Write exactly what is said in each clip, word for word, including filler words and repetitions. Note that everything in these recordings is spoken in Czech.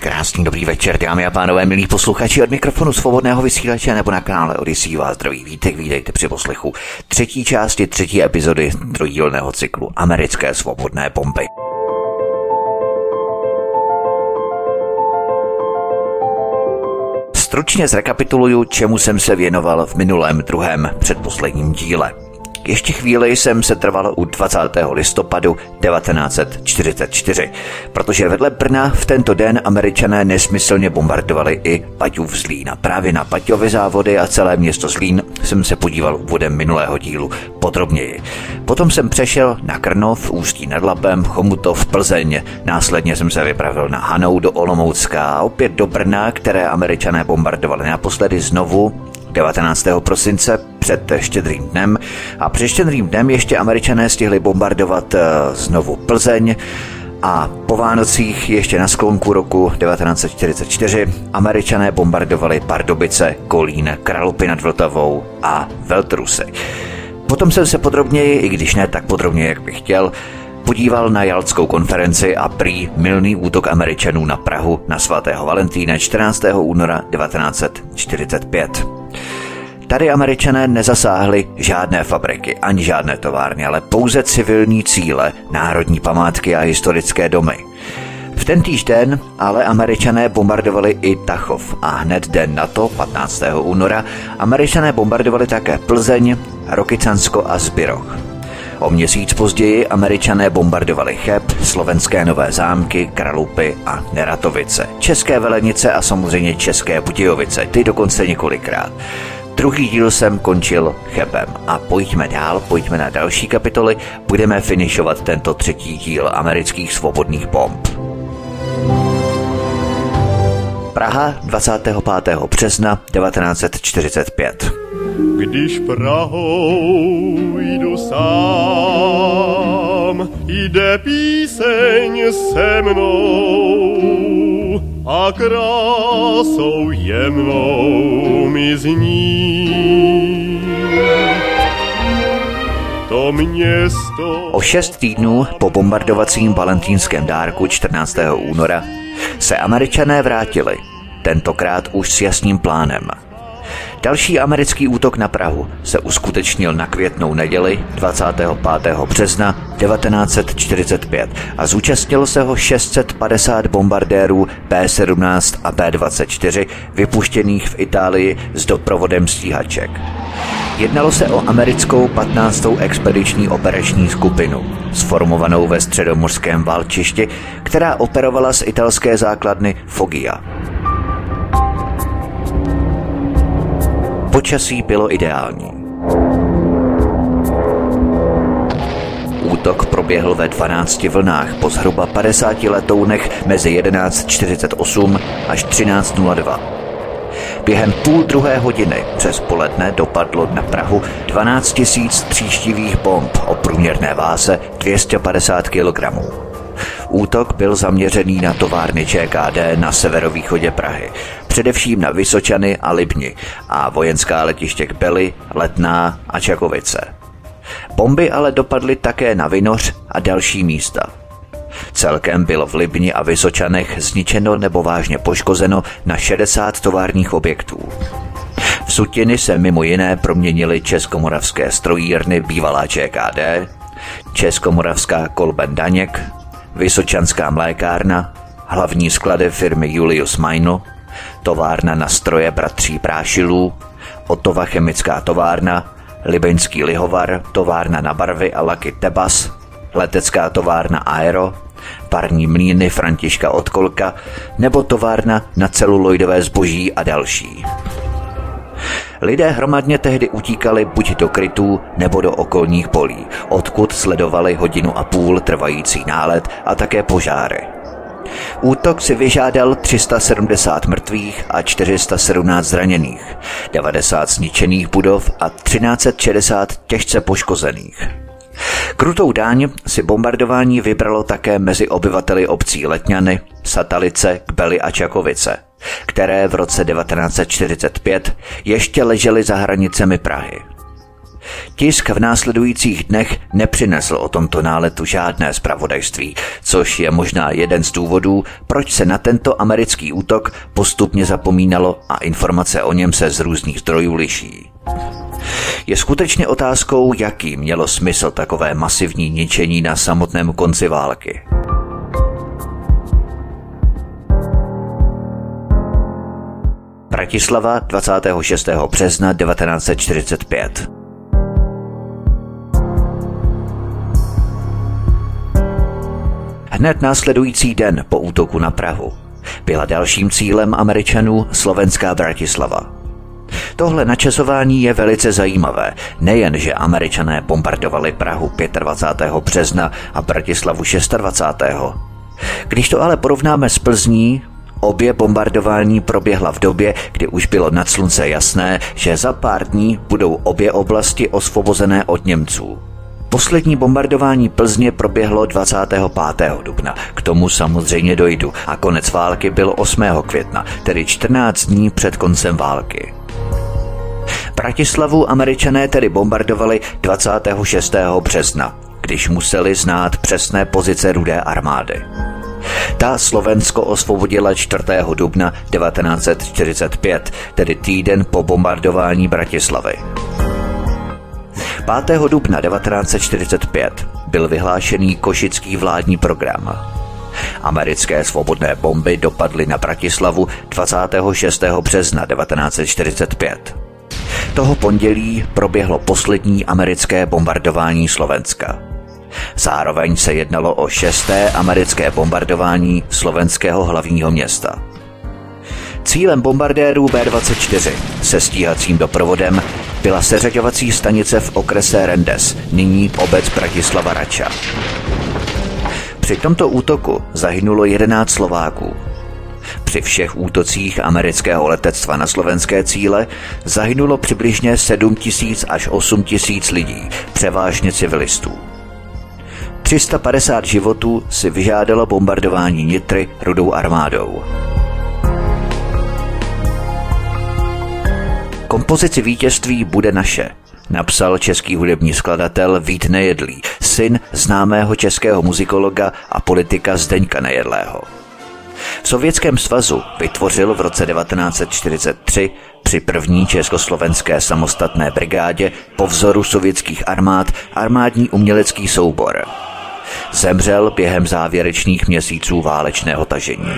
Krásný dobrý večer, dámy a pánové, milí posluchači, od mikrofonu svobodného vysílače nebo na kanále Odyssey vás zdraví Vítek, vítejte při poslechu třetí části třetí epizody trojdílného cyklu Americké svobodné bomby. Stručně zrekapituluju, čemu jsem se věnoval v minulém druhém předposledním díle. Ještě chvíli jsem se trval u dvacátého listopadu devatenáct set čtyřicet čtyři, protože vedle Brna v tento den Američané nesmyslně bombardovali i Patiův Zlín. Právě na Patiovy závody a celé město Zlín jsem se podíval úvodem minulého dílu podrobněji. Potom jsem přešel na Krnov, Ústí nad Labem, Chomutov, Plzeň, následně jsem se vypravil na Hanou do Olomoucka a opět do Brna, které Američané bombardovali naposledy znovu devatenáctého prosince před Štědrým dnem, a před Štědrým dnem ještě Američané stihli bombardovat znovu Plzeň a po Vánocích ještě na sklonku roku devatenáct set čtyřicet čtyři Američané bombardovali Pardubice, Kolín, Kralupy nad Vltavou a Veltrusy. Potom jsem se podrobněji, i když ne tak podrobně, jak bych chtěl, podíval na jaltskou konferenci a prý mylný útok Američanů na Prahu na svatého Valentína čtrnáctého února devatenáct set čtyřicet pět. Tady Američané nezasáhli žádné fabriky ani žádné továrny, ale pouze civilní cíle, národní památky a historické domy. V tentýž den ale Američané bombardovali i Tachov a hned den na to, patnáctého února, Američané bombardovali také Plzeň, Rokycansko a Zbíroh. O měsíc později Američané bombardovali Cheb, Slovenské Nové Zámky, Kralupy a Neratovice, české Velenice a samozřejmě české Budějovice, ty dokonce několikrát. Druhý díl jsem končil Chebem a pojďme dál, pojďme na další kapitoly, budeme finišovat tento třetí díl amerických svobodných bomb. Praha dvacátého pátého března devatenáct set čtyřicet pět. Když Prahou jdu sám, jde píseň se mnou a krásou jemnou mi zní. To město... O šest týdnů po bombardovacím valentínském dárku čtrnáctého února se Američané vrátili, tentokrát už s jasným plánem. Další americký útok na Prahu se uskutečnil na Květnou neděli dvacátého pátého března devatenáct set čtyřicet pět a zúčastnilo se ho šest set padesát bombardérů bé sedmnáct a bé dvacet čtyři vypuštěných v Itálii s doprovodem stíhaček. Jednalo se o americkou patnáctou expediční operační skupinu, sformovanou ve středomořském válčišti, která operovala z italské základny Foggia. Počasí bylo ideální. Útok proběhl ve dvanácti vlnách po zhruba padesáti letounech mezi jedenáct čtyřicet osm až třináct nula dva. Během půl druhé hodiny přes poledne dopadlo na Prahu dvanáct tisíc tříštivých bomb o průměrné váze dvě stě padesát kilogramů. Útok byl zaměřený na továrny ČKD na severovýchodě Prahy, především na Vysočany a Libni a vojenská letiště Kbely, Letná a Čakovice. Bomby ale dopadly také na Vinoř a další místa. Celkem bylo v Libni a Vysočanech zničeno nebo vážně poškozeno na šedesát továrních objektů. V sutiny se mimo jiné proměnily Českomoravské strojírny bývalá ČKD, Českomoravská kolben Daněk, Vysočanská mlékárna, hlavní sklady firmy Julius Meinl, továrna na stroje bratří Prášilů, Otova chemická továrna, Libeňský lihovar, továrna na barvy a laky Tebas, letecká továrna Aero, parní mlýny Františka Odkolka nebo továrna na celuloidové zboží a další. Lidé hromadně tehdy utíkali buď do krytů, nebo do okolních polí, odkud sledovali hodinu a půl trvající nálet a také požáry. Útok si vyžádal tři sta sedmdesát mrtvých a čtyři sta sedmnáct zraněných, devadesát zničených budov a tisíc tři sta šedesát těžce poškozených. Krutou daň si bombardování vybralo také mezi obyvateli obcí Letňany, Satalice, Kbely a Čakovice, které v roce devatenáct set čtyřicet pět ještě ležely za hranicemi Prahy. Tisk v následujících dnech nepřinesl o tomto náletu žádné zpravodajství, což je možná jeden z důvodů, proč se na tento americký útok postupně zapomínalo a informace o něm se z různých zdrojů liší. Je skutečně otázkou, jaký mělo smysl takové masivní ničení na samotném konci války. Bratislava dvacátého šestého března devatenáct set čtyřicet pět. Hned následující den po útoku na Prahu byla dalším cílem Američanů slovenská Bratislava. Tohle načasování je velice zajímavé. Nejen, že Američané bombardovali Prahu dvacátého pátého března a Bratislavu dvacátého šestého Když to ale porovnáme s Plzní, obě bombardování proběhla v době, kdy už bylo nad slunce jasné, že za pár dní budou obě oblasti osvobozené od Němců. Poslední bombardování Plzně proběhlo dvacátého pátého dubna, k tomu samozřejmě dojdu, a konec války byl osmého května, tedy čtrnáct dní před koncem války. Bratislavu Američané tedy bombardovali dvacátého šestého března, když museli znát přesné pozice Rudé armády. Ta Slovensko osvobodila čtvrtého dubna devatenáct set čtyřicet pět, tedy týden po bombardování Bratislavy. pátého dubna devatenáct set čtyřicet pět byl vyhlášený košický vládní program. Americké svobodné bomby dopadly na Bratislavu dvacátého šestého března devatenáct set čtyřicet pět. Toho pondělí proběhlo poslední americké bombardování Slovenska. Zároveň se jednalo o šesté americké bombardování slovenského hlavního města. Cílem bombardérů bé dvacet čtyři se stíhacím doprovodem byla seřaďovací stanice v okrese Rendes, nyní obec Bratislava Rača. Při tomto útoku zahynulo jedenáct Slováků. Při všech útocích amerického letectva na slovenské cíle zahynulo přibližně sedm tisíc až osm tisíc lidí, převážně civilistů. tři sta padesát životů si vyžádalo bombardování Nitry Rudou armádou. Kompozici vítězství bude naše, napsal český hudební skladatel Vít Nejedlý, syn známého českého muzikologa a politika Zdeňka Nejedlého. V Sovětském svazu vytvořil v roce devatenáct set čtyřicet tři při první československé samostatné brigádě po vzoru sovětských armád armádní umělecký soubor. Zemřel během závěrečných měsíců válečného tažení.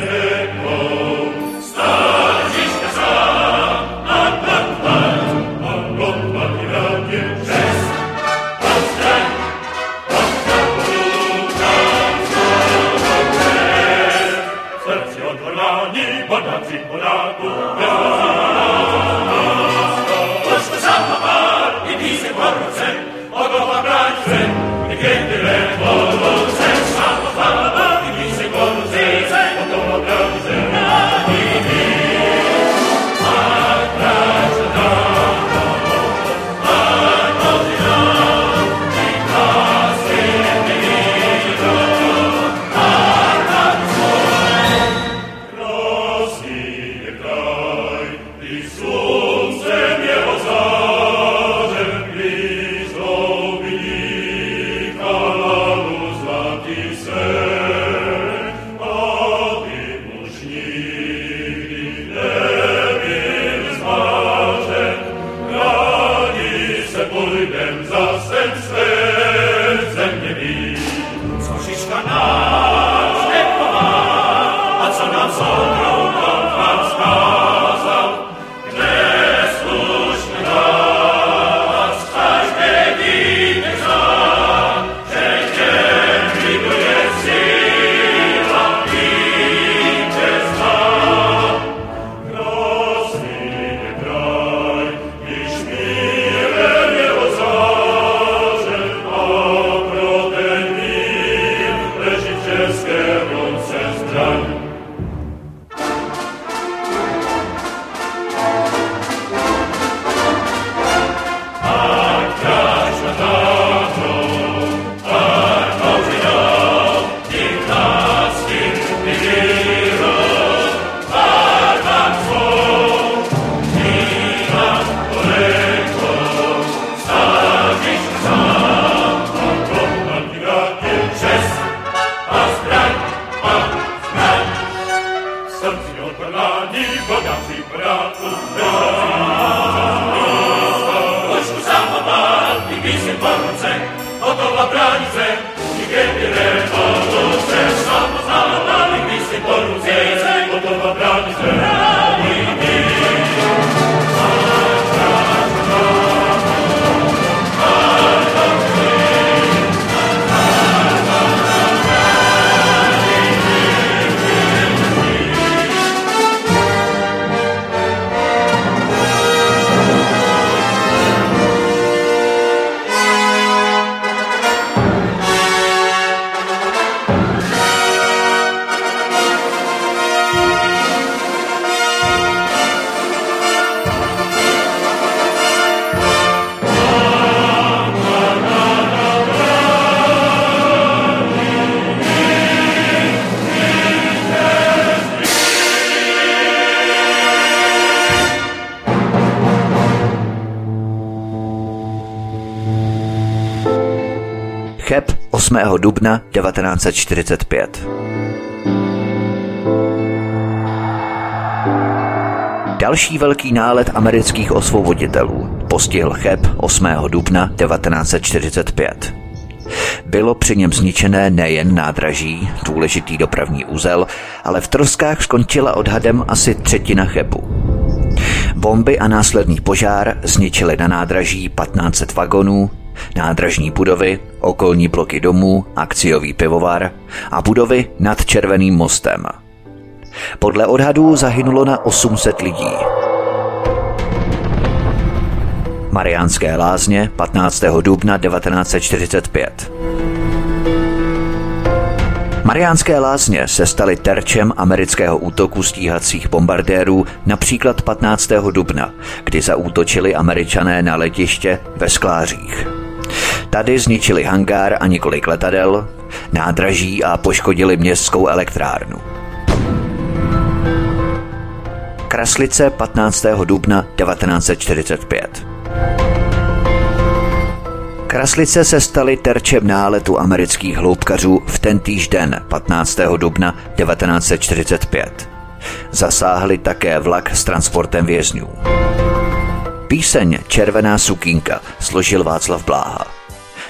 osmého dubna devatenáct set čtyřicet pět. Další velký nálet amerických osvoboditelů postihl Cheb osmého dubna devatenáct set čtyřicet pět. Bylo při něm zničené nejen nádraží, důležitý dopravní uzel, ale v troskách skončila odhadem asi třetina Chebu. Bomby a následný požár zničily na nádraží tisíc pět set vagonů, nádražní budovy, okolní bloky domů, akciový pivovar a budovy nad Červeným mostem. Podle odhadů zahynulo na osm set lidí. Mariánské lázně patnáctého dubna devatenáct set čtyřicet pět. Mariánské lázně se staly terčem amerického útoku stíhacích bombardérů například patnáctého dubna, kdy zaútočili Američané na letiště ve Sklářích. Tady zničili hangár a několik letadel, nádraží a poškodili městskou elektrárnu. Kraslice patnáctého dubna devatenáct set čtyřicet pět. Kraslice se staly terčem náletu amerických hloubkařů v tentýž den patnáctého dubna devatenáct set čtyřicet pět. Zasáhli také vlak s transportem vězňů. Píseň Červená sukínka složil Václav Bláha.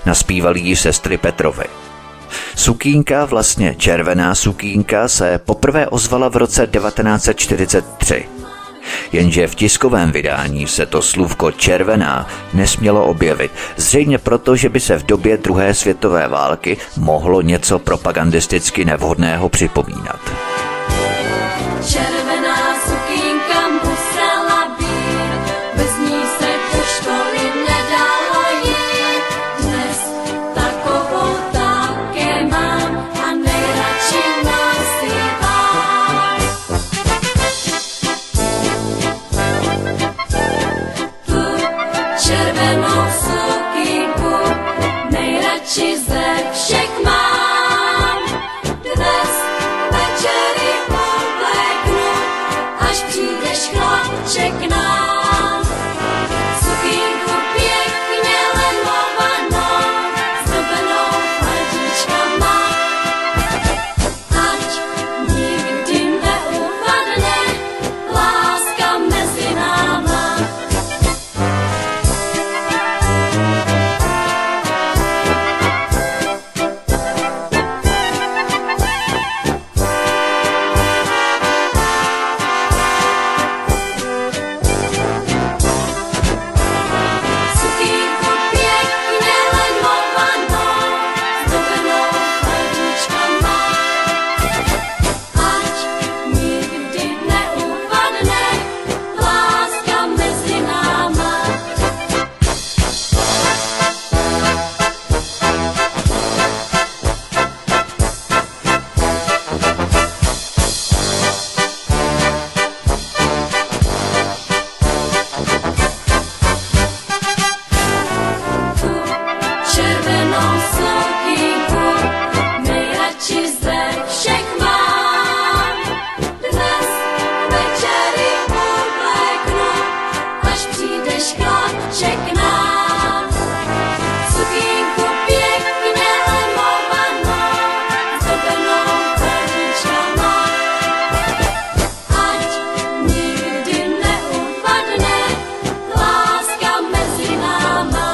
Nazpívali ji sestry Petrovy. Sukínka, vlastně Červená sukínka, se poprvé ozvala v roce devatenáct set čtyřicet tři. Jenže v tiskovém vydání se to slůvko červená nesmělo objevit, zřejmě proto, že by se v době druhé světové války mohlo něco propagandisticky nevhodného připomínat. Červená sukínka musela být, bez ní se do školy nedalo jít. Dnes takovou také mám a nejradši nazývám. Tu červenou sukínku nejradši ze všech mám. Dnes večery obléknu, až přijdeš chlapček nám. Sukínku pěkně lemovanou, zdobenou hadička má. Ať nikdy neupadne láska mezi náma. Sukínku pěkně lemovanou, zdobenou hadička má. Ať nikdy neupadne láska mezi náma. Tu červenou sukínku nejradši ze všech mám. Dnes večery obléknu, až přijdeš chlapček nám. Sukínku pěkně lemovanou, zdobenou hadička má. Ať nikdy neupadne láska mezi náma.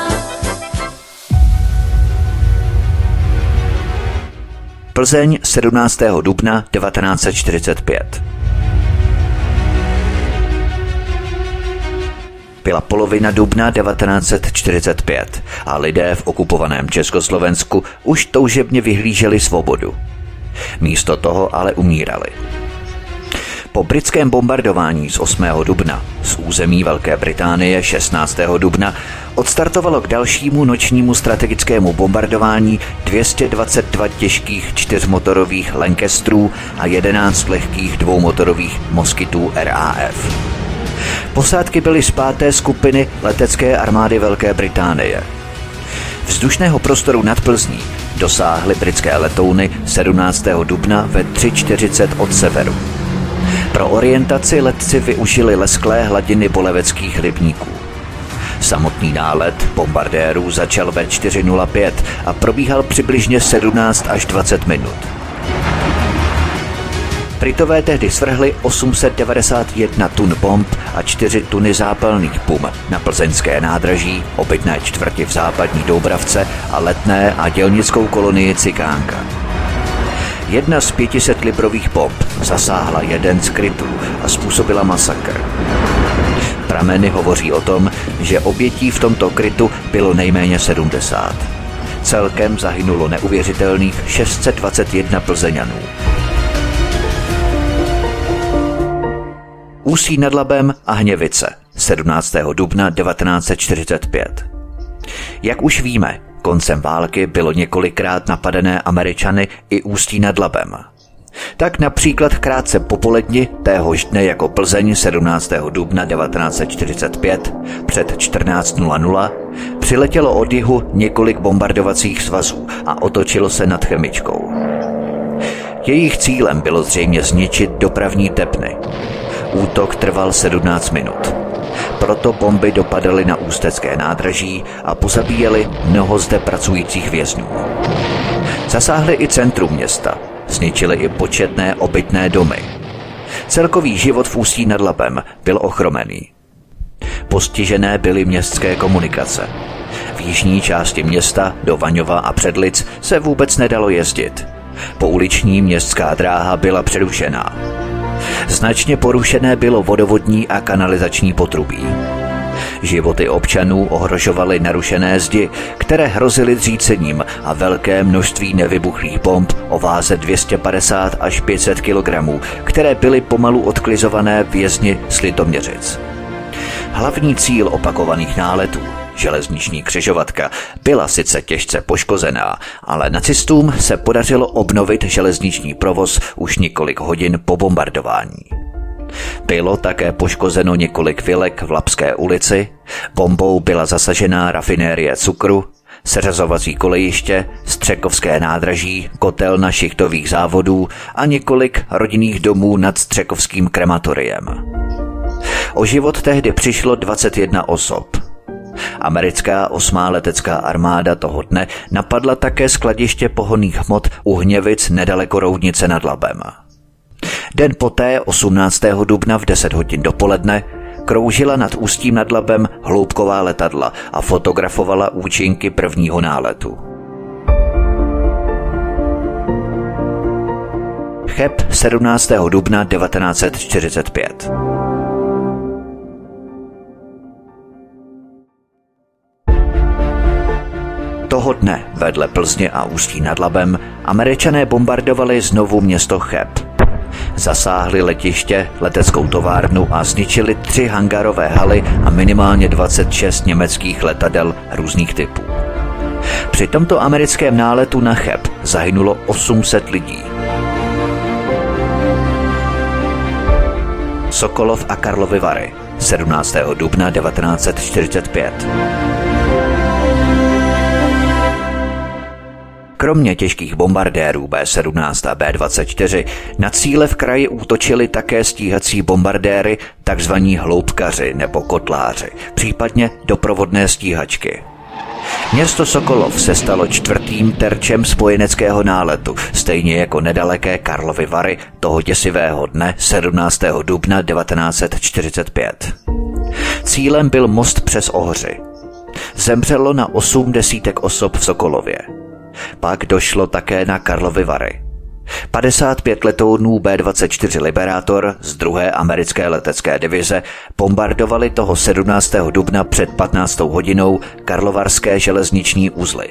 Plzeň sedmnáctého dubna devatenáct set čtyřicet pět. Byla polovina dubna devatenáct set čtyřicet pět a lidé v okupovaném Československu už toužebně vyhlíželi svobodu. Místo toho ale umírali. Po britském bombardování z osmého dubna z území Velké Británie šestnáctého dubna odstartovalo k dalšímu nočnímu strategickému bombardování dvě stě dvacet dva těžkých čtyřmotorových Lancasterů a jedenáct lehkých dvoumotorových Moskytů R A F. Posádky byly z páté skupiny letecké armády Velké Británie. Vzdušného prostoru nad Plzní dosáhly britské letouny sedmnáctého dubna ve tři čtyřicet od severu. Pro orientaci letci využili lesklé hladiny boleveckých rybníků. Samotný nálet bombardérů začal ve čtyři nula pět a probíhal přibližně sedmnáct až dvacet minut. Britové tehdy svrhli osm set devadesát jedna tun bomb a čtyři tuny zápalných pum na plzeňské nádraží, obytné čtvrti v Západní Doubravce a Letné a dělnickou kolonii Cikánka. Jedna z pětisetlibrových bomb zasáhla jeden z krytů a způsobila masakr. Prameny hovoří o tom, že obětí v tomto krytu bylo nejméně sedmdesát. Celkem zahynulo neuvěřitelných šest set dvacet jedna Plzeňanů. Ústí nad Labem a Hněvice, sedmnáctého dubna devatenáct set čtyřicet pět. Jak už víme, koncem války bylo několikrát napadené Američany i Ústí nad Labem. Tak například krátce po poledni téhož dne jako Plzeň sedmnáctého dubna devatenáct set čtyřicet pět před čtrnáct hodin přiletělo od jihu několik bombardovacích svazů a otočilo se nad Chemičkou. Jejich cílem bylo zřejmě zničit dopravní tepny. Útok trval sedmnáct minut. Proto bomby dopadaly na ústecké nádraží a pozabíjely mnoho zde pracujících vězňů. Zasáhly i centrum města, zničily i početné obytné domy. Celkový život v Ústí nad Labem byl ochromený. Postižené byly městské komunikace. V jižní části města do Vaňova a Předlic se vůbec nedalo jezdit. Pouliční městská dráha byla přerušená. Značně porušené bylo vodovodní a kanalizační potrubí. Životy občanů ohrožovaly narušené zdi, které hrozily dřícením a velké množství nevybuchlých bomb o váze dvě stě padesát až pět set kilogramů, které byly pomalu odklizované vězni z Litoměřic. Hlavní cíl opakovaných náletů, železniční křižovatka, byla sice těžce poškozená, ale nacistům se podařilo obnovit železniční provoz už několik hodin po bombardování. Bylo také poškozeno několik vilek v Labské ulici, bombou byla zasažená rafinérie cukru, seřazovací kolejiště, Střekovské nádraží, kotelna šichtových závodů a několik rodinných domů nad Střekovským krematoriem. O život tehdy přišlo dvacet jedna osob. Americká osmá letecká armáda toho dne napadla také skladiště pohonných hmot u Hněvic nedaleko Roudnice nad Labem. Den poté, osmnáctého dubna v deset hodin dopoledne, kroužila nad Ústím nad Labem hloubková letadla a fotografovala účinky prvního náletu. Cheb sedmnáctého dubna devatenáct set čtyřicet pět. Toho dne vedle Plzně a Ústí nad Labem Američané bombardovali znovu město Cheb. Zasáhli letiště, leteckou továrnu a zničili tři hangarové haly a minimálně dvacet šest německých letadel různých typů. Při tomto americkém náletu na Cheb zahynulo osm set lidí. Sokolov a Karlovy Vary, sedmnáctého dubna devatenáct set čtyřicet pět. Kromě těžkých bombardérů bé sedmnáct a bé dvacet čtyři na cíle v kraji útočili také stíhací bombardéry, takzvaní hloubkaři nebo kotláři, případně doprovodné stíhačky. Město Sokolov se stalo čtvrtým terčem spojeneckého náletu, stejně jako nedaleké Karlovy Vary toho děsivého dne sedmnáctého dubna devatenáct set čtyřicet pět. Cílem byl most přes Ohři. Zemřelo na osm desítek osob v Sokolově. Pak došlo také na Karlovy Vary. padesát pět letounů bé dvacet čtyři Liberátor z druhé americké letecké divize bombardovali toho sedmnáctého dubna před patnáctou hodinou karlovarské železniční uzly.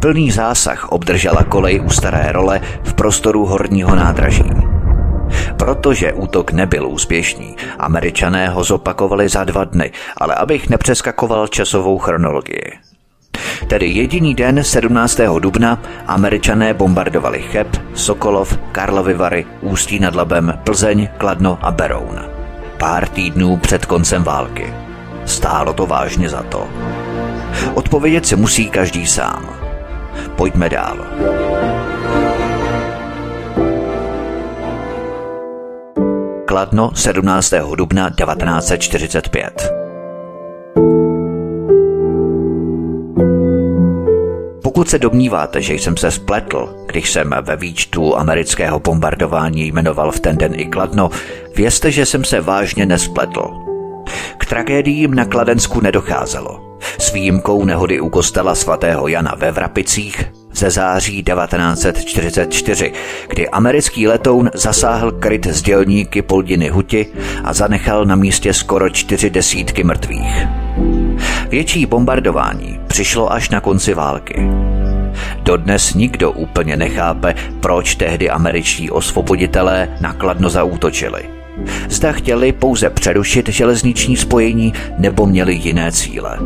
Plný zásah obdržela kolej u Staré Role v prostoru horního nádraží. Protože útok nebyl úspěšný, Američané ho zopakovali za dva dny, ale abych nepřeskakoval časovou chronologii. Tedy jediný den sedmnáctého dubna Američané bombardovali Cheb, Sokolov, Karlovy Vary, Ústí nad Labem, Plzeň, Kladno a Beroun. Pár týdnů před koncem války. Stálo to vážně za to. Odpovědět si musí každý sám. Pojďme dál. Kladno sedmnáctého dubna devatenáct set čtyřicet pět. Pokud se domníváte, že jsem se spletl, když jsem ve výčtu amerického bombardování jmenoval v ten den i Kladno, vězte, že jsem se vážně nespletl. K tragédiím na Kladensku nedocházelo. S výjimkou nehody u kostela svatého Jana ve Vrapicích ze září devatenáct set čtyřicet čtyři, kdy americký letoun zasáhl kryt z dělníky Poldiny Huti a zanechal na místě skoro čtyři desítky mrtvých. Větší bombardování přišlo až na konci války. Dodnes nikdo úplně nechápe, proč tehdy američtí osvoboditelé na Kladno zaútočili. Zda chtěli pouze přerušit železniční spojení nebo měli jiné cíle.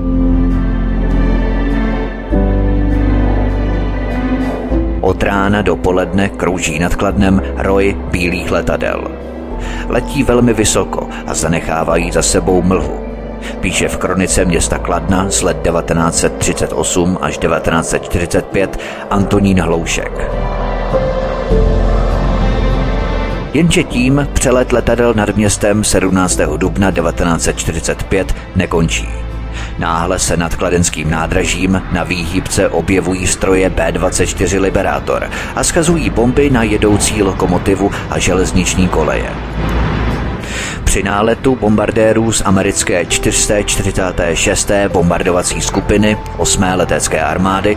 Od rána do poledne krouží nad Kladnem roj bílých letadel. Letí velmi vysoko a zanechávají za sebou mlhu. Píše v kronice města Kladna z let devatenáct set třicet osm až devatenáct set čtyřicet pět Antonín Hloušek. Jenže tím přelet letadel nad městem sedmnáctého dubna devatenáct set čtyřicet pět nekončí. Náhle se nad kladenským nádražím na výhybce objevují stroje bé dvacet čtyři Liberátor a skazují bomby na jedoucí lokomotivu a železniční koleje. Při náletu bombardérů z americké čtyři sta čtyřicáté šesté bombardovací skupiny osmé letecké armády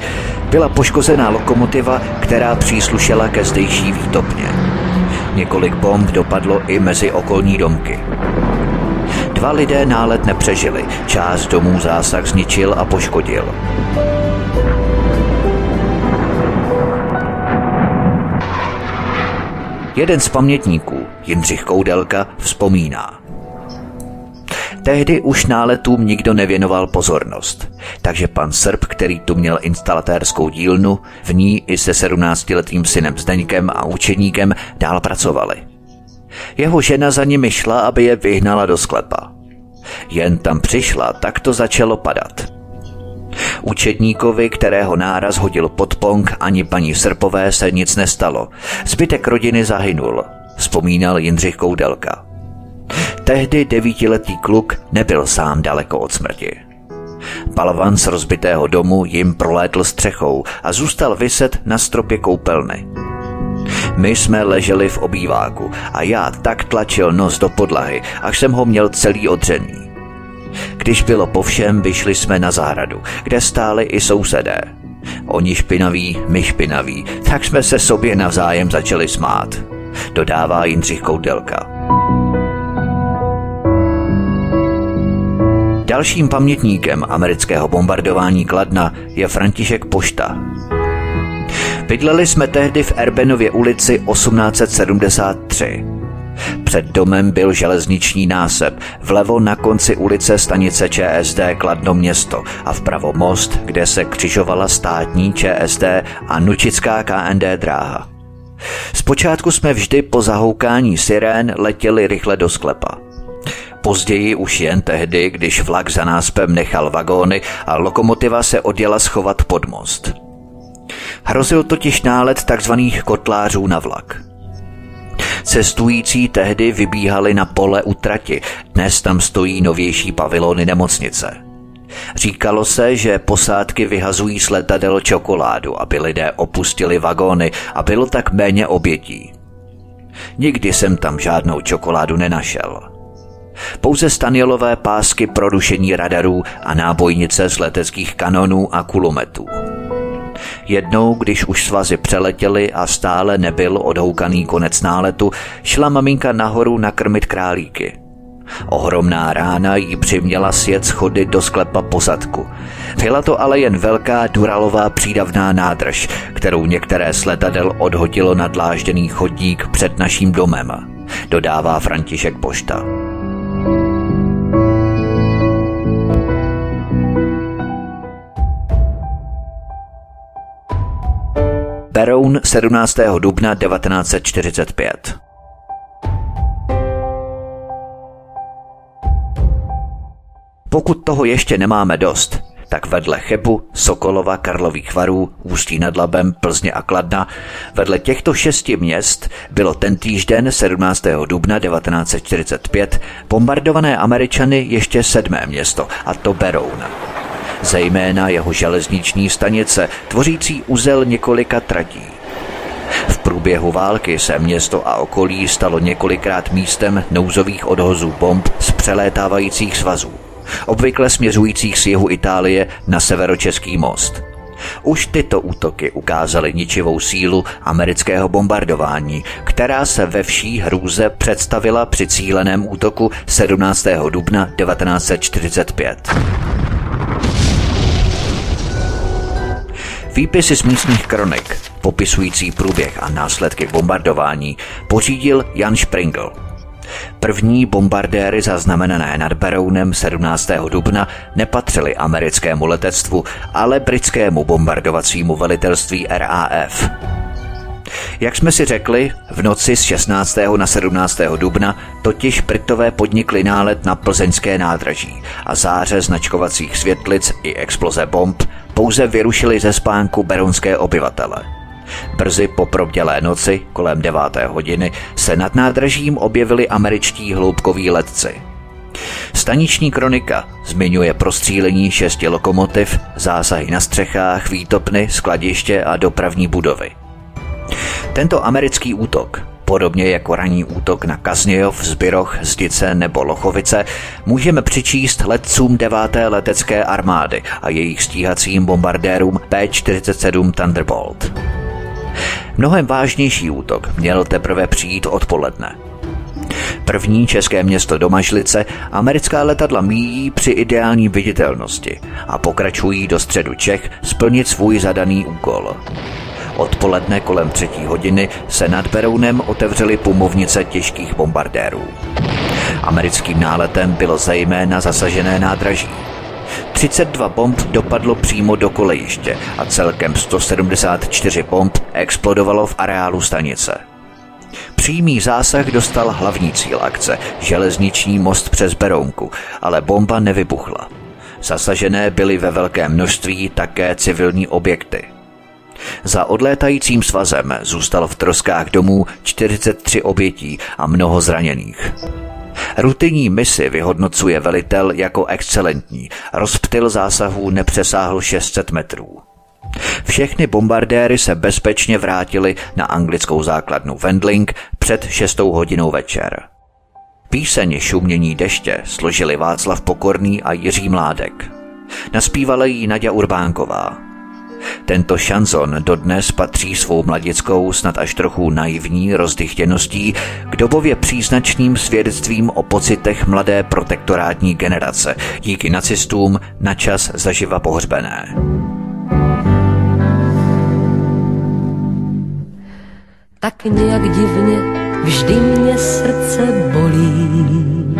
byla poškozená lokomotiva, která příslušela ke zdejší výtopně. Několik bomb dopadlo i mezi okolní domky. Dva lidé nálet nepřežili, část domů zásah zničil a poškodil. Jeden z pamětníků, Jindřich Koudelka, vzpomíná. Tehdy už náletům nikdo nevěnoval pozornost, takže pan Srb, který tu měl instalatérskou dílnu, v ní i se sedmnáctiletým synem Zdeňkem a učeníkem dál pracovali. Jeho žena za nimi šla, aby je vyhnala do sklepa. Jen tam přišla, tak to začalo padat. Učedníkovi, kterého náraz hodil pod pong, ani paní Srpové se nic nestalo. Zbytek rodiny zahynul, vzpomínal Jindřich Koudelka. Tehdy devítiletý kluk nebyl sám daleko od smrti. Balvan z rozbitého domu jim prolétl střechou a zůstal viset na stropě koupelny. My jsme leželi v obýváku a já tak tlačil nos do podlahy, až jsem ho měl celý odřený. Když bylo po všem, vyšli jsme na zahradu, kde stáli i sousedé. Oni špinaví, my špinaví, tak jsme se sobě navzájem začali smát, dodává Jindřich Koudelka. Dalším pamětníkem amerického bombardování Kladna je František Pošta. Bydleli jsme tehdy v Erbenově ulici osmnáct set sedmdesát tři. Před domem byl železniční násep, vlevo na konci ulice stanice ČSD Kladno město a vpravo most, kde se křižovala státní ČSD a nučická K N D dráha. Zpočátku jsme vždy po zahoukání sirén letěli rychle do sklepa. Později už jen tehdy, když vlak za náspem nechal vagóny a lokomotiva se odjela schovat pod most. Hrozil totiž nálet takzvaných kotlářů na vlak. Cestující tehdy vybíhali na pole u trati, dnes tam stojí novější pavilony nemocnice. Říkalo se, že posádky vyhazují z letadel čokoládu, aby lidé opustili vagóny a bylo tak méně obětí. Nikdy jsem tam žádnou čokoládu nenašel. Pouze stanielové pásky pro rušení radarů a nábojnice z leteckých kanonů a kulometů. Jednou, když už svazy přeletěly a stále nebyl odhoukaný konec náletu, šla maminka nahoru nakrmit králíky. Ohromná rána jí přiměla sjet schody do sklepa po zadku. Byla to ale jen velká duralová přídavná nádrž, kterou některé z letadel odhodilo na dlážděný chodník před naším domem, dodává František Pošta. Beroun sedmnáctého dubna devatenáct set čtyřicet pět. Pokud toho ještě nemáme dost, tak vedle Chebu, Sokolova, Karlových Varů, Ústí nad Labem, Plzně a Kladna, vedle těchto šesti měst bylo tentýž den sedmnáctého dubna devatenáct set čtyřicet pět bombardované Američany ještě sedmé město, a to Beroun. zejména jeho železniční stanice, tvořící uzel několika tratí. V průběhu války se město a okolí stalo několikrát místem nouzových odhozů bomb z přelétávajících svazů, obvykle směřujících z jihu Itálie na Severočeský most. Už tyto útoky ukázaly ničivou sílu amerického bombardování, která se ve vší hrůze představila při cíleném útoku sedmnáctého dubna devatenáct set čtyřicet pět. Výpisy z místních kronik, popisující průběh a následky bombardování, pořídil Jan Springl. První bombardéry zaznamenané nad Berounem sedmnáctého dubna nepatřily americkému letectvu, ale britskému bombardovacímu velitelství R A F. Jak jsme si řekli, v noci z šestnáctého na sedmnáctého dubna totiž Britové podnikli nálet na plzeňské nádraží a záře značkovacích světlic i exploze bomb pouze vyrušili ze spánku berounské obyvatele. Brzy po probdělé noci, kolem deváté hodiny, se nad nádražím objevili američtí hloubkoví letci. Staniční kronika zmiňuje prostřílení šesti lokomotiv, zásahy na střechách, výtopny, skladiště a dopravní budovy. Tento americký útok, podobně jako ranní útok na Kaznějov, Zbíroh, Zdice nebo Lochovice, můžeme přičíst letcům deváté letecké armády a jejich stíhacím bombardérům P čtyřicet sedm Thunderbolt. Mnohem vážnější útok měl teprve přijít odpoledne. První české město Domažlice americká letadla míjí při ideální viditelnosti a pokračují do středu Čech splnit svůj zadaný úkol. Odpoledne kolem třetí hodiny se nad Berounem otevřely pumovnice těžkých bombardérů. Americkým náletem bylo zejména zasažené nádraží. třicet dva bomb dopadlo přímo do kolejiště a celkem sto sedmdesát čtyři bomb explodovalo v areálu stanice. Přímý zásah dostal hlavní cíl akce, železniční most přes Berounku, ale bomba nevybuchla. Zasažené byly ve velkém množství také civilní objekty. Za odlétajícím svazem zůstalo v troskách domů čtyřicet tři obětí a mnoho zraněných. Rutinní misi vyhodnocuje velitel jako excelentní, rozptyl zásahů nepřesáhl šest set metrů. Všechny bombardéry se bezpečně vrátili na anglickou základnu Wendling před šestou hodinou večer. Píseň Šumění deště složili Václav Pokorný a Jiří Mládek. Nazpívala ji Naďa Urbánková. Tento šanzon dodnes patří svou mladickou, snad až trochu naivní rozdychtěností k dobově příznačným svědectvím o pocitech mladé protektorátní generace, díky nacistům načas zaživa pohřbené. Tak nějak divně vždy mě srdce bolí,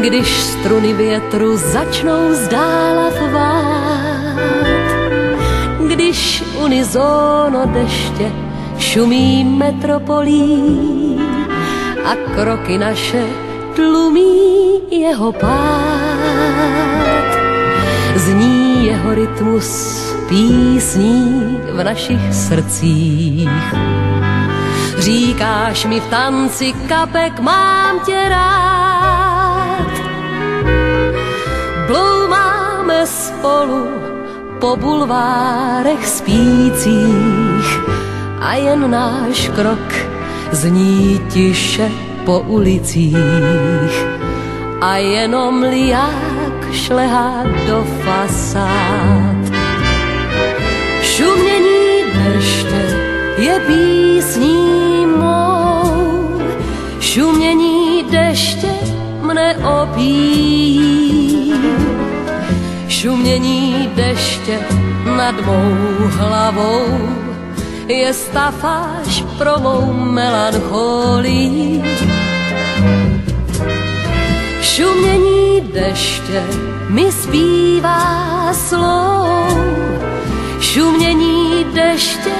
když struny větru začnou zdála fvát. Když unizóno deště šumí metropolí a kroky naše tlumí jeho pád. Zní jeho rytmus písní v našich srdcích. Říkáš mi v tanci kapek, mám tě rád. Bloumáme spolu po bulvárech spících a jen náš krok zní tiše po ulicích a jenom liják šlehá do fasád. Šumění deště je písní mou, šumění deště mne opíjí. Šumění deště nad mou hlavou je stafáž pro mou melancholii. Šumění deště mi zpívá slov, šumění deště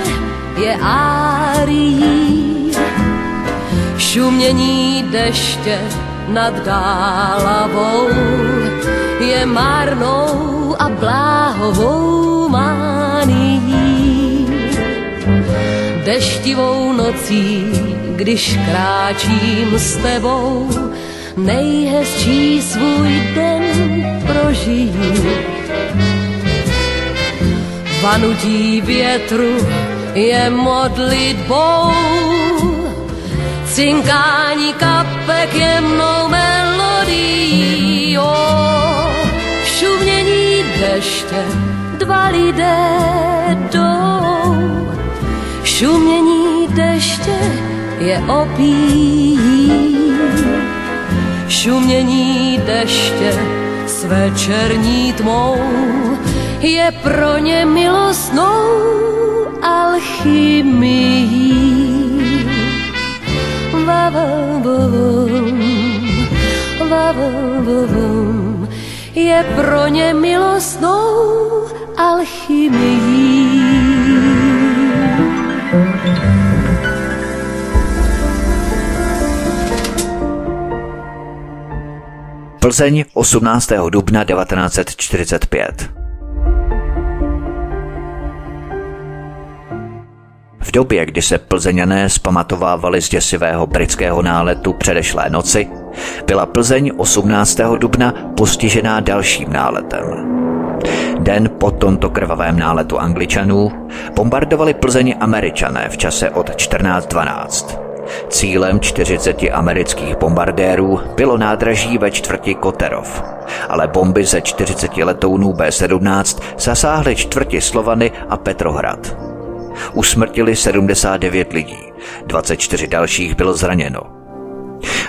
je árií. Šumění deště nad dálavou je marnou a bláhovou mánií. Deštivou nocí, když kráčím s tebou, nejhezčí svůj den prožiju. Vanutí větru je modlitbou, cinkání kapek jemnou melodií, v šumění deště dva lidé jdou, šumění deště je opíjí, šumění deště s večerní tmou je pro ně milostnou alchymii. Je pro ně milostnou alchymii. Plzeň osmnáctého dubna devatenáct set čtyřicet pět. V době, kdy se Plzeňané zpamatovávali z děsivého britského náletu předešlé noci, byla Plzeň osmnáctého dubna postižená dalším náletem. Den po tomto krvavém náletu Angličanů bombardovali Plzeň Američané v čase od čtrnáct dvanáct. Cílem čtyřiceti amerických bombardérů bylo nádraží ve čtvrti Koterov, ale bomby ze čtyřiceti letounů bé sedmnáct zasáhly čtvrti Slovany a Petrohrad. Usmrtili sedmdesát devět lidí, dvacet čtyři dalších bylo zraněno.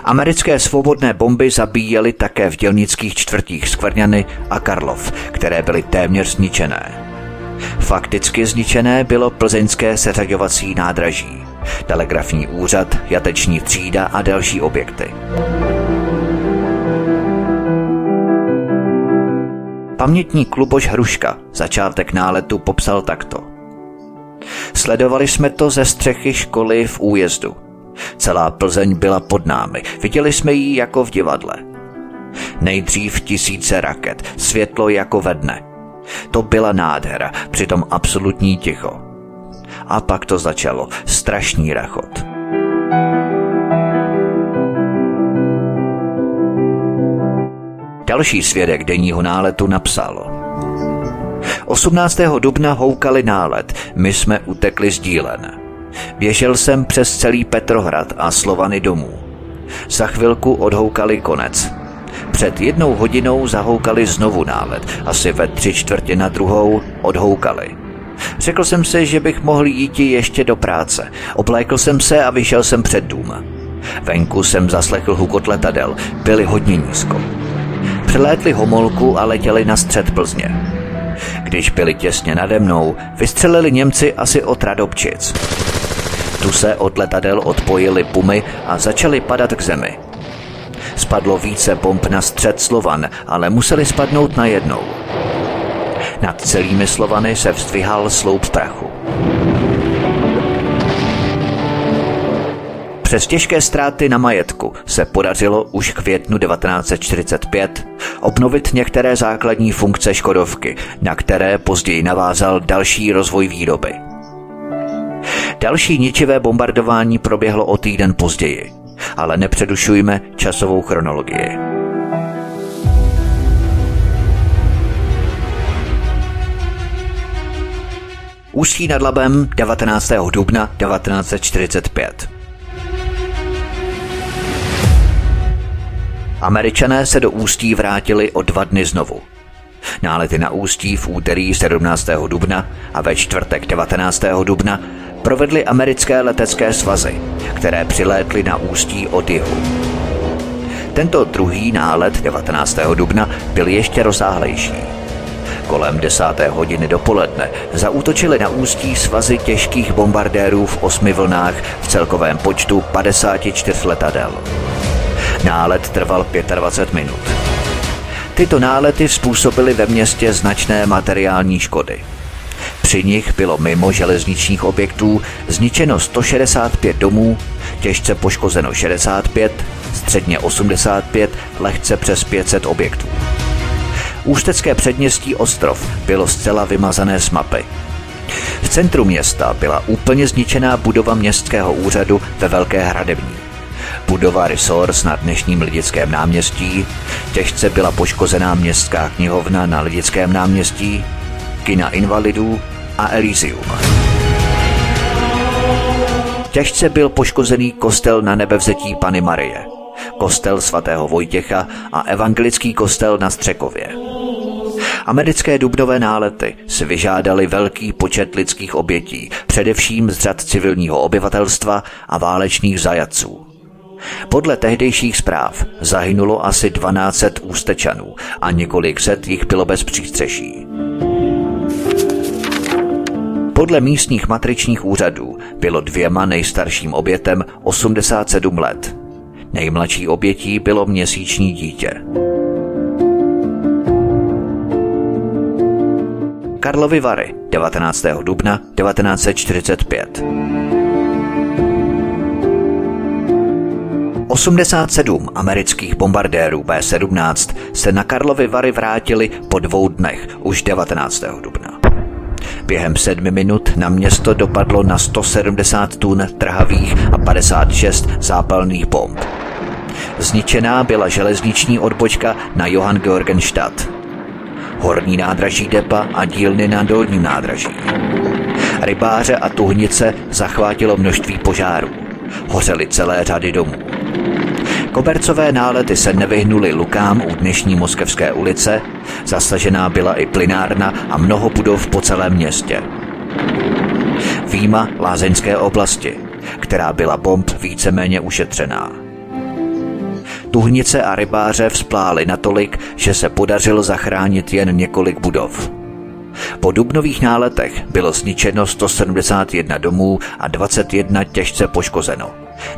Americké svobodné bomby zabíjely také v dělnických čtvrtích Skvrňany a Karlov, které byly téměř zničené. Fakticky zničené bylo plzeňské seřaďovací nádraží, telegrafní úřad, jateční třída a další objekty. Pamětní Kluboš Hruška začátek náletu popsal takto. Sledovali jsme to ze střechy školy v Újezdu. Celá Plzeň byla pod námi, viděli jsme ji jako v divadle. Nejdřív tisíce raket, světlo jako ve dne. To byla nádhera, přitom absolutní ticho. A pak to začalo, strašný rachot. Další svědek denního náletu napsal. osmnáctého dubna houkali nálet, my jsme utekli z dílen. Běžel jsem přes celý Petrohrad a Slovany domů. Za chvilku odhoukali konec. Před jednou hodinou zahoukali znovu nálet, asi ve tři čtvrtě na druhou odhoukali. Řekl jsem si, že bych mohl jít ještě do práce. Oblékl jsem se a vyšel jsem před dům. Venku jsem zaslechl hukot letadel, byli hodně nízko. Přilétli Homolku a letěli na střed Plzně. Když byli těsně nade mnou, vystřelili Němci asi od Radobčic. Tu se od letadel odpojily pumy a začaly padat k zemi. Spadlo více bomb na střed Slovan, ale museli spadnout najednou. Nad celými Slovany se vzdvihal sloup prachu. Přes těžké ztráty na majetku se podařilo už v květnu devatenáct set čtyřicet pět obnovit některé základní funkce Škodovky, na které později navázal další rozvoj výroby. Další ničivé bombardování proběhlo o týden později, ale nepředušujme časovou chronologii. Ústí nad Labem devatenáctého dubna devatenáct set čtyřicet pět. Američané se do Ústí vrátili o dva dny znovu. Nálety na Ústí v úterý sedmnáctého dubna a ve čtvrtek devatenáctého dubna provedly americké letecké svazy, které přilétly na Ústí od jihu. Tento druhý nálet devatenáctého dubna byl ještě rozsáhlejší. Kolem desáté hodiny dopoledne zaútočili na Ústí svazy těžkých bombardérů v osmi vlnách v celkovém počtu padesáti čtyř letadel. Nálet trval dvacet pět minut. Tyto nálety způsobily ve městě značné materiální škody. Při nich bylo mimo železničních objektů zničeno sto šedesát pět domů, těžce poškozeno šedesát pět, středně osmdesát pět, lehce přes pět set objektů. Ústecké předměstí Ostrov bylo zcela vymazané z mapy. V centru města byla úplně zničená budova městského úřadu ve Velké Hradební. Budova Resors na dnešním Lidickém náměstí, těžce byla poškozená městská knihovna na Lidickém náměstí, kina invalidů, a Elysium. Těžce byl poškozený kostel na Nebevzetí Panny Marie, kostel svatého Vojtěcha a evangelický kostel na Střekově. Americké dubnové nálety si vyžádaly velký počet lidských obětí, především z řad civilního obyvatelstva a válečných zajatců. Podle tehdejších zpráv zahynulo asi tisíc dvě stě Ústečanů a několik set jich bylo bez přístřeší. Podle místních matričních úřadů bylo dvěma nejstarším obětem osmdesát sedm let. Nejmladší obětí bylo měsíční dítě. Karlovy Vary, devatenáctého dubna devatenáct set čtyřicet pět. osmdesát sedm amerických bombardérů bé sedmnáct se na Karlovy Vary vrátili po dvou dnech, už devatenáctého dubna. Během sedmi minut na město dopadlo na sto sedmdesát tun trhavých a padesát šest zápalných bomb. Zničená byla železniční odbočka na Johanngeorgenstadt, horní nádraží depa a dílny na dolním nádraží. Rybáře a tuhnice zachvátilo množství požárů. Hořely celé řady domů. Kobercové nálety se nevyhnuly lukám u dnešní Moskevské ulice, zasažená byla i plynárna a mnoho budov po celém městě. Výjima lázeňské oblasti, která byla bomb víceméně ušetřená. Tuhnice a rybáře vzpláli natolik, že se podařilo zachránit jen několik budov. Po dubnových náletech bylo zničeno sto sedmdesát jedna domů a dvacet jedna těžce poškozeno.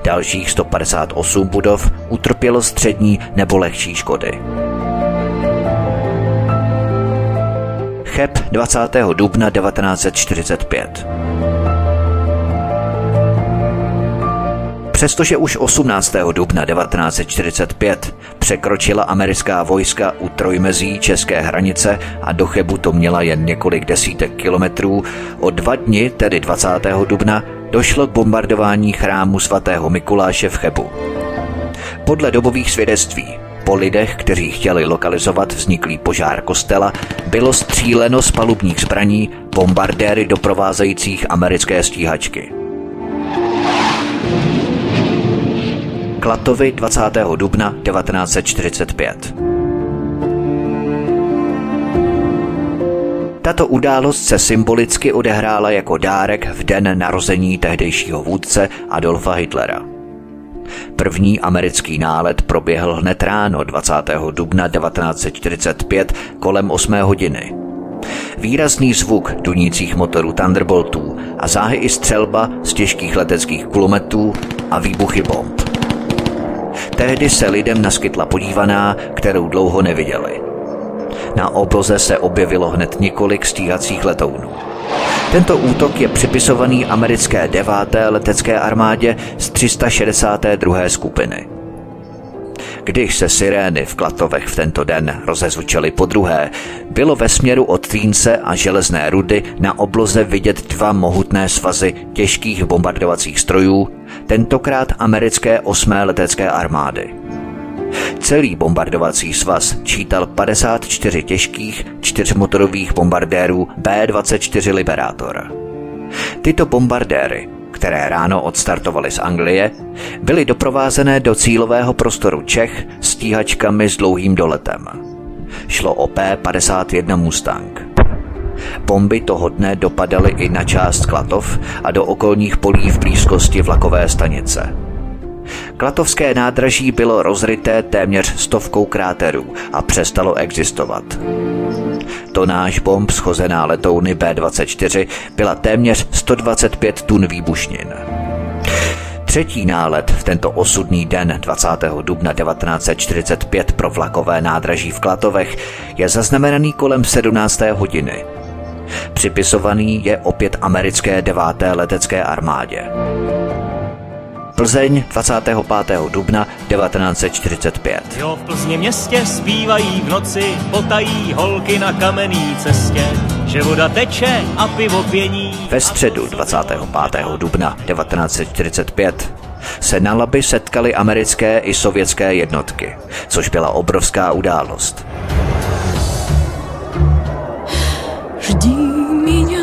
Dalších sto padesát osm budov utrpělo střední nebo lehčí škody. Cheb, dvacátého dubna devatenáct set čtyřicet pět. Přestože už osmnáctého dubna devatenáct set čtyřicet pět překročila americká vojska u trojmezí české hranice a do Chebu to měla jen několik desítek kilometrů, o dva dny, tedy dvacátého dubna, došlo k bombardování chrámu svatého Mikuláše v Chebu. Podle dobových svědectví po lidech, kteří chtěli lokalizovat vzniklý požár kostela, bylo stříleno z palubních zbraní bombardéry doprovázejících americké stíhačky. Klatovy, dvacátého dubna devatenáct set čtyřicet pět. Tato událost se symbolicky odehrála jako dárek v den narození tehdejšího vůdce Adolfa Hitlera. První americký nálet proběhl hned ráno dvacátého dubna devatenáct set čtyřicet pět kolem osmé hodiny. Výrazný zvuk dunících motorů Thunderboltů a záhy i střelba z těžkých leteckých kulometů a výbuchy bomb. Tehdy se lidem naskytla podívaná, kterou dlouho neviděli. Na obloze se objevilo hned několik stíhacích letounů. Tento útok je připisovaný americké deváté letecké armádě z tři sta šedesát dva skupiny. Když se sirény v Klatovech v tento den rozezvučily podruhé, bylo ve směru od Týnce a Železné Rudy na obloze vidět dva mohutné svazy těžkých bombardovacích strojů, tentokrát americké osmé letecké armády. Celý bombardovací svaz čítal padesát čtyři těžkých čtyřmotorových bombardérů bé dvacet čtyři Liberator. Tyto bombardéry, které ráno odstartovaly z Anglie, byly doprovázené do cílového prostoru Čech stíhačkami s dlouhým doletem. Šlo o bé padesát jedna Mustang. Bomby toho dne dopadaly i na část Klatov a do okolních polí v blízkosti vlakové stanice. Klatovské nádraží bylo rozryté téměř stovkou kráterů a přestalo existovat. Tonáž bomb shozená letouny bé dvacet čtyři byla téměř sto dvacet pět tun výbušnin. Třetí nálet v tento osudný den dvacátého dubna devatenáct set čtyřicet pět pro vlakové nádraží v Klatovech je zaznamenaný kolem sedmnácté hodiny. Připisovaný je opět americké deváté letecké armádě. Plzeň, dvacátého pátého dubna devatenáct set čtyřicet pět. Jo, v Plzni městě zpívají v noci, potají holky na kamenný cestě, že voda teče a pivo pění. Ve středu dvacátého pátého dubna devatenáct set čtyřicet pět se na Labi setkaly americké i sovětské jednotky, což byla obrovská událost. Ždí mě.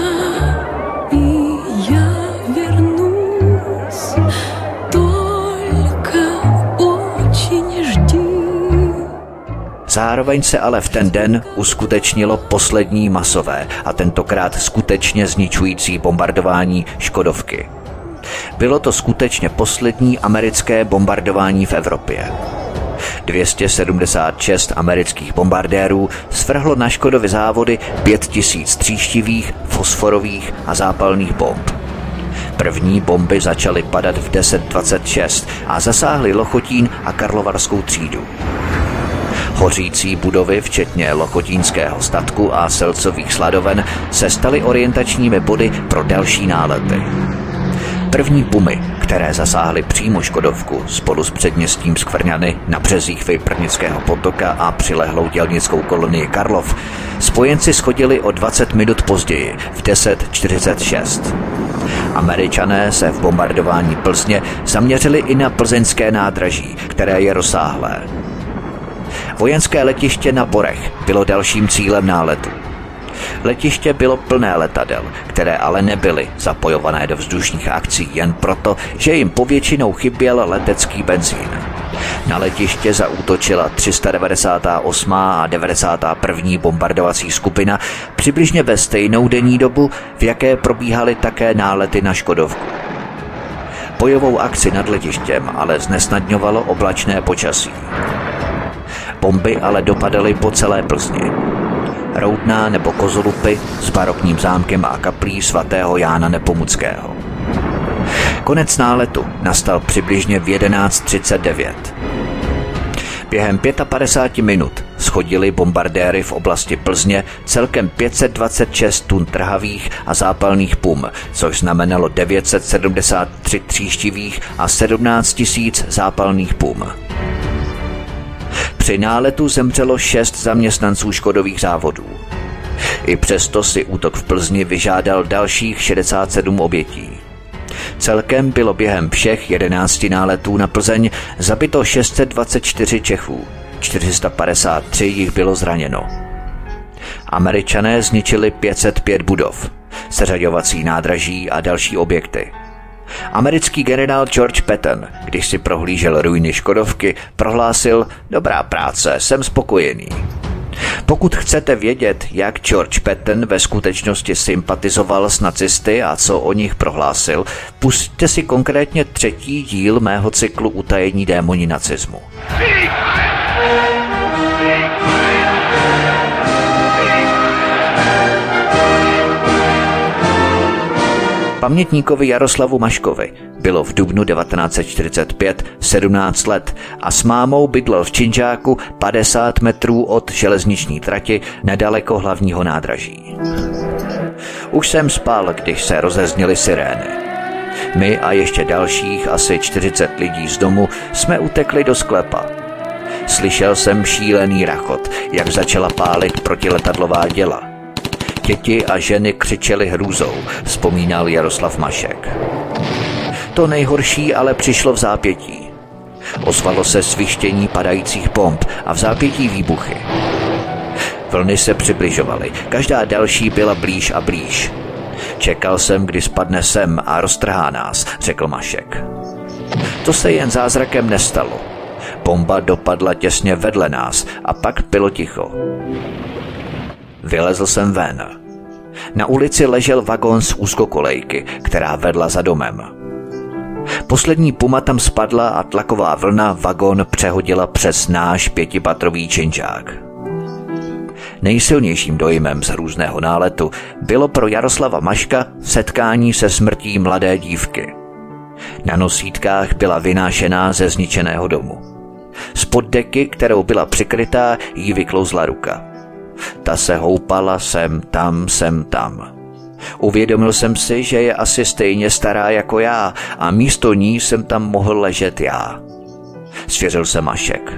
Zároveň se ale v ten den uskutečnilo poslední masové a tentokrát skutečně zničující bombardování Škodovky. Bylo to skutečně poslední americké bombardování v Evropě. dvě stě sedmdesát šest amerických bombardérů svrhlo na Škodovy závody pět tisíc tříštivých, fosforových a zápalných bomb. První bomby začaly padat v deset dvacet šest a zasáhly Lochotín a Karlovarskou třídu. Hořící budovy, včetně Lochotínského statku a Selcových sladoven, se staly orientačními body pro další nálety. První pumy, které zasáhly přímo Škodovku spolu s předměstím Skvrňany na březích Vyprnického potoka a přilehlou dělnickou kolonii Karlov, spojenci schodili o dvacet minut později v deset čtyřicet šest. Američané se v bombardování Plzně zaměřili i na plzeňské nádraží, které je rozsáhlé. Vojenské letiště na Borech bylo dalším cílem náletu. Letiště bylo plné letadel, které ale nebyly zapojované do vzdušních akcí jen proto, že jim povětšinou chyběl letecký benzín. Na letiště zaútočila tři sta devadesát osm a devadesát jedna bombardovací skupina přibližně ve stejnou denní dobu, v jaké probíhaly také nálety na Škodovku. Bojovou akci nad letištěm ale znesnadňovalo oblačné počasí. Bomby ale dopadaly po celé Plzni. Roudná nebo Kozolupy s barokním zámkem a kaplí svatého Jána Nepomuckého. Konec náletu nastal přibližně v jedenáct třicet devět. Během padesát pět minut schodili bombardéry v oblasti Plzně celkem pět set dvacet šest tun trhavých a zápalných pum, což znamenalo devět set sedmdesát tři tříštivých a sedmnáct tisíc zápalných pum. Při náletu zemřelo šest zaměstnanců Škodových závodů. I přesto si útok v Plzni vyžádal dalších šedesát sedm obětí. Celkem bylo během všech jedenácti náletů na Plzeň zabito šest set dvacet čtyři Čechů, čtyři sta padesát tři jich bylo zraněno. Američané zničili pět set pět budov, seřaďovací nádraží a další objekty. Americký generál George Patton, když si prohlížel ruiny Škodovky, prohlásil: "Dobrá práce, jsem spokojený." Pokud chcete vědět, jak George Patton ve skutečnosti sympatizoval s nacisty a co o nich prohlásil, pusťte si konkrétně třetí díl mého cyklu Utajení démoni nacismu. Pamětníkovi Jaroslavu Maškovi bylo v dubnu devatenáct set čtyřicet pět sedmnáct let a s mámou bydlel v Činžáku padesát metrů od železniční trati nedaleko hlavního nádraží. Už jsem spal, když se rozezněly sirény. My a ještě dalších asi čtyřicet lidí z domu jsme utekli do sklepa. Slyšel jsem šílený rachot, jak začala pálit protiletadlová děla. Děti a ženy křičely hrůzou, vzpomínal Jaroslav Mašek. To nejhorší ale přišlo v zápětí. Ozvalo se svištění padajících bomb a v zápětí výbuchy. Vlny se přibližovaly, každá další byla blíž a blíž. Čekal jsem, kdy spadne sem a roztrhá nás, řekl Mašek. To se jen zázrakem nestalo. Bomba dopadla těsně vedle nás a pak bylo ticho. Vylezl jsem ven. Na ulici ležel vagon z úzkokolejky, která vedla za domem. Poslední puma tam spadla a tlaková vlna vagon přehodila přes náš pětipatrový činžák. Nejsilnějším dojmem z hrůzného náletu bylo pro Jaroslava Maška setkání se smrtí mladé dívky. Na nosítkách byla vynášená ze zničeného domu. Spod deky, kterou byla přikrytá, jí vyklouzla ruka. Ta se houpala sem, tam, sem, tam. Uvědomil jsem si, že je asi stejně stará jako já a místo ní jsem tam mohl ležet já. Svěřil se Mašek.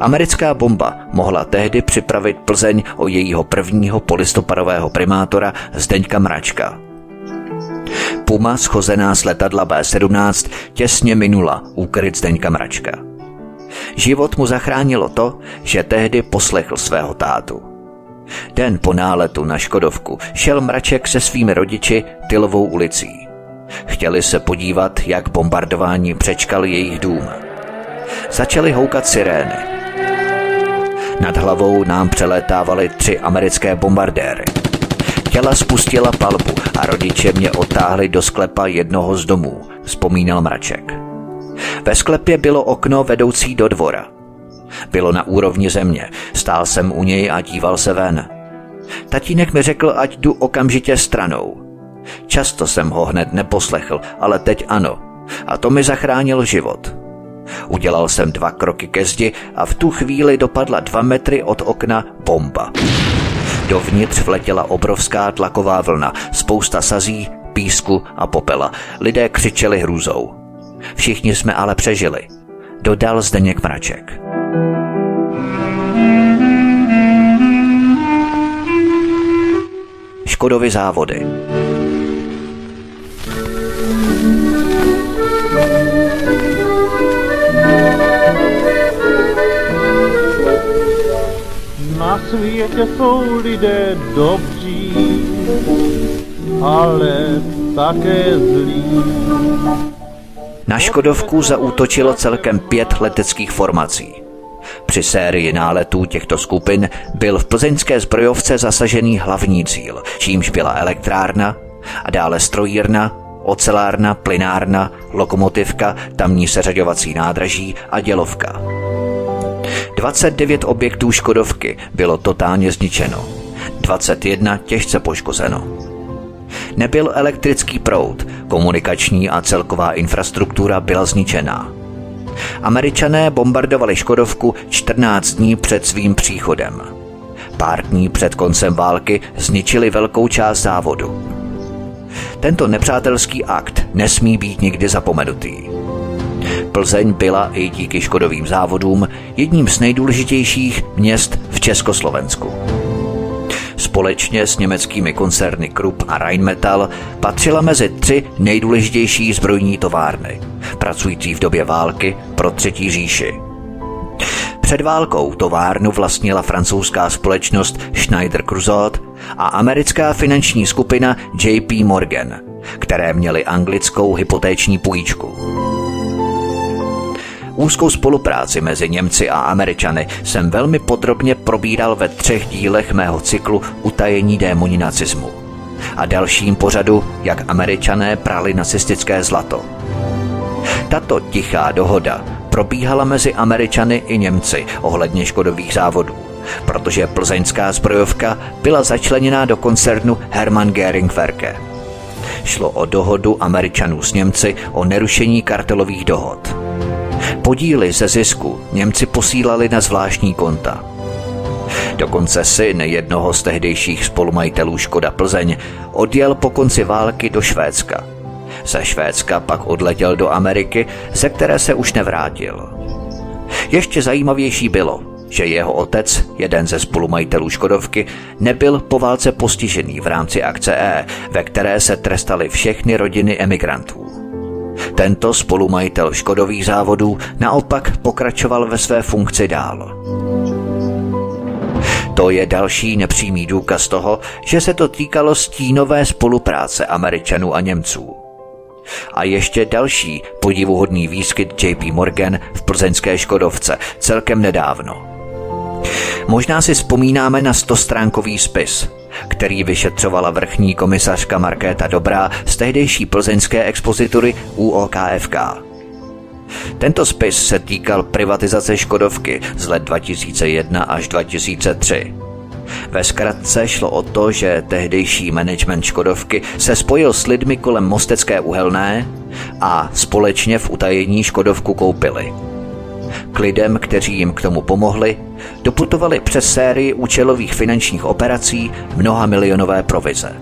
Americká bomba mohla tehdy připravit Plzeň o jejího prvního polistopadového primátora Zdeňka Mračka. Puma schozená z letadla bé sedmnáct těsně minula úkryt Zdeňka Mračka. Život mu zachránilo to, že tehdy poslechl svého tátu. Den po náletu na Škodovku šel Mraček se svými rodiči Tylovou ulicí. Chtěli se podívat, jak bombardování přečkali jejich dům. Začaly houkat sirény. Nad hlavou nám přelétávaly tři americké bombardéry. Těla spustila palbu a rodiče mě otáhli do sklepa jednoho z domů, vzpomínal Mraček. Ve sklepě bylo okno vedoucí do dvora. Bylo na úrovni země, stál jsem u něj a díval se ven. Tatínek mi řekl, ať jdu okamžitě stranou. Často jsem ho hned neposlechl, ale teď ano. A to mi zachránil život. Udělal jsem dva kroky ke zdi a v tu chvíli dopadla dva metry od okna bomba. Dovnitř vletěla obrovská tlaková vlna, spousta sazí, písku a popela. Lidé křičeli hrůzou. Všichni jsme ale přežili, dodal Zdeněk Mraček. Škodovy závody. Na světě jsou lidé dobří, ale také zlí. Na Škodovku zaútočilo celkem pět leteckých formací. Při sérii náletů těchto skupin byl v plzeňské zbrojovce zasažený hlavní cíl, čímž byla elektrárna a dále strojírna, ocelárna, plynárna, lokomotivka, tamní seřaďovací nádraží a dělovka. dvacet devět objektů Škodovky bylo totálně zničeno, dvacet jedna těžce poškozeno. Nebyl elektrický proud, komunikační a celková infrastruktura byla zničená. Američané bombardovali Škodovku čtrnáct dní před svým příchodem. Pár dní před koncem války zničili velkou část závodu. Tento nepřátelský akt nesmí být nikdy zapomenutý. Plzeň byla i díky Škodovým závodům jedním z nejdůležitějších měst v Československu. Společně s německými koncerny Krupp a Rheinmetall patřila mezi tři nejdůležitější zbrojní továrny, pracující v době války pro Třetí říši. Před válkou továrnu vlastnila francouzská společnost Schneider Cruzot a americká finanční skupina J P Morgan, které měly anglickou hypotéční půjčku. Úzkou spolupráci mezi Němci a Američany jsem velmi podrobně probíral ve třech dílech mého cyklu Utajení démoni nacismu a dalším pořadu, jak Američané prali nacistické zlato. Tato tichá dohoda probíhala mezi Američany i Němci ohledně Škodových závodů, protože plzeňská zbrojovka byla začleněná do koncernu Hermann Göringwerke. Šlo o dohodu Američanů s Němci o nerušení kartelových dohod. Podíly ze zisku Němci posílali na zvláštní konta. Dokonce syn jednoho z tehdejších spolumajitelů Škoda Plzeň odjel po konci války do Švédska. Ze Švédska pak odletěl do Ameriky, ze které se už nevrátil. Ještě zajímavější bylo, že jeho otec, jeden ze spolumajitelů Škodovky, nebyl po válce postižený v rámci akce E, ve které se trestaly všechny rodiny emigrantů. Tento spolumajitel Škodových závodů naopak pokračoval ve své funkci dál. To je další nepřímý důkaz toho, že se to týkalo stínové spolupráce Američanů a Němců. A ještě další podivuhodný výskyt J P Morgan v plzeňské Škodovce celkem nedávno. Možná si vzpomínáme na stostránkový spis, který vyšetřovala vrchní komisařka Markéta Dobrá z tehdejší plzeňské expozitury U O K F K. Tento spis se týkal privatizace Škodovky z let dva tisíce jedna až dva tisíce tři. Ve zkratce šlo o to, že tehdejší management Škodovky se spojil s lidmi kolem Mostecké uhelné a společně v utajení Škodovku koupili. K lidem, kteří jim k tomu pomohli, doputovali přes sérii účelových finančních operací mnoha milionové provize.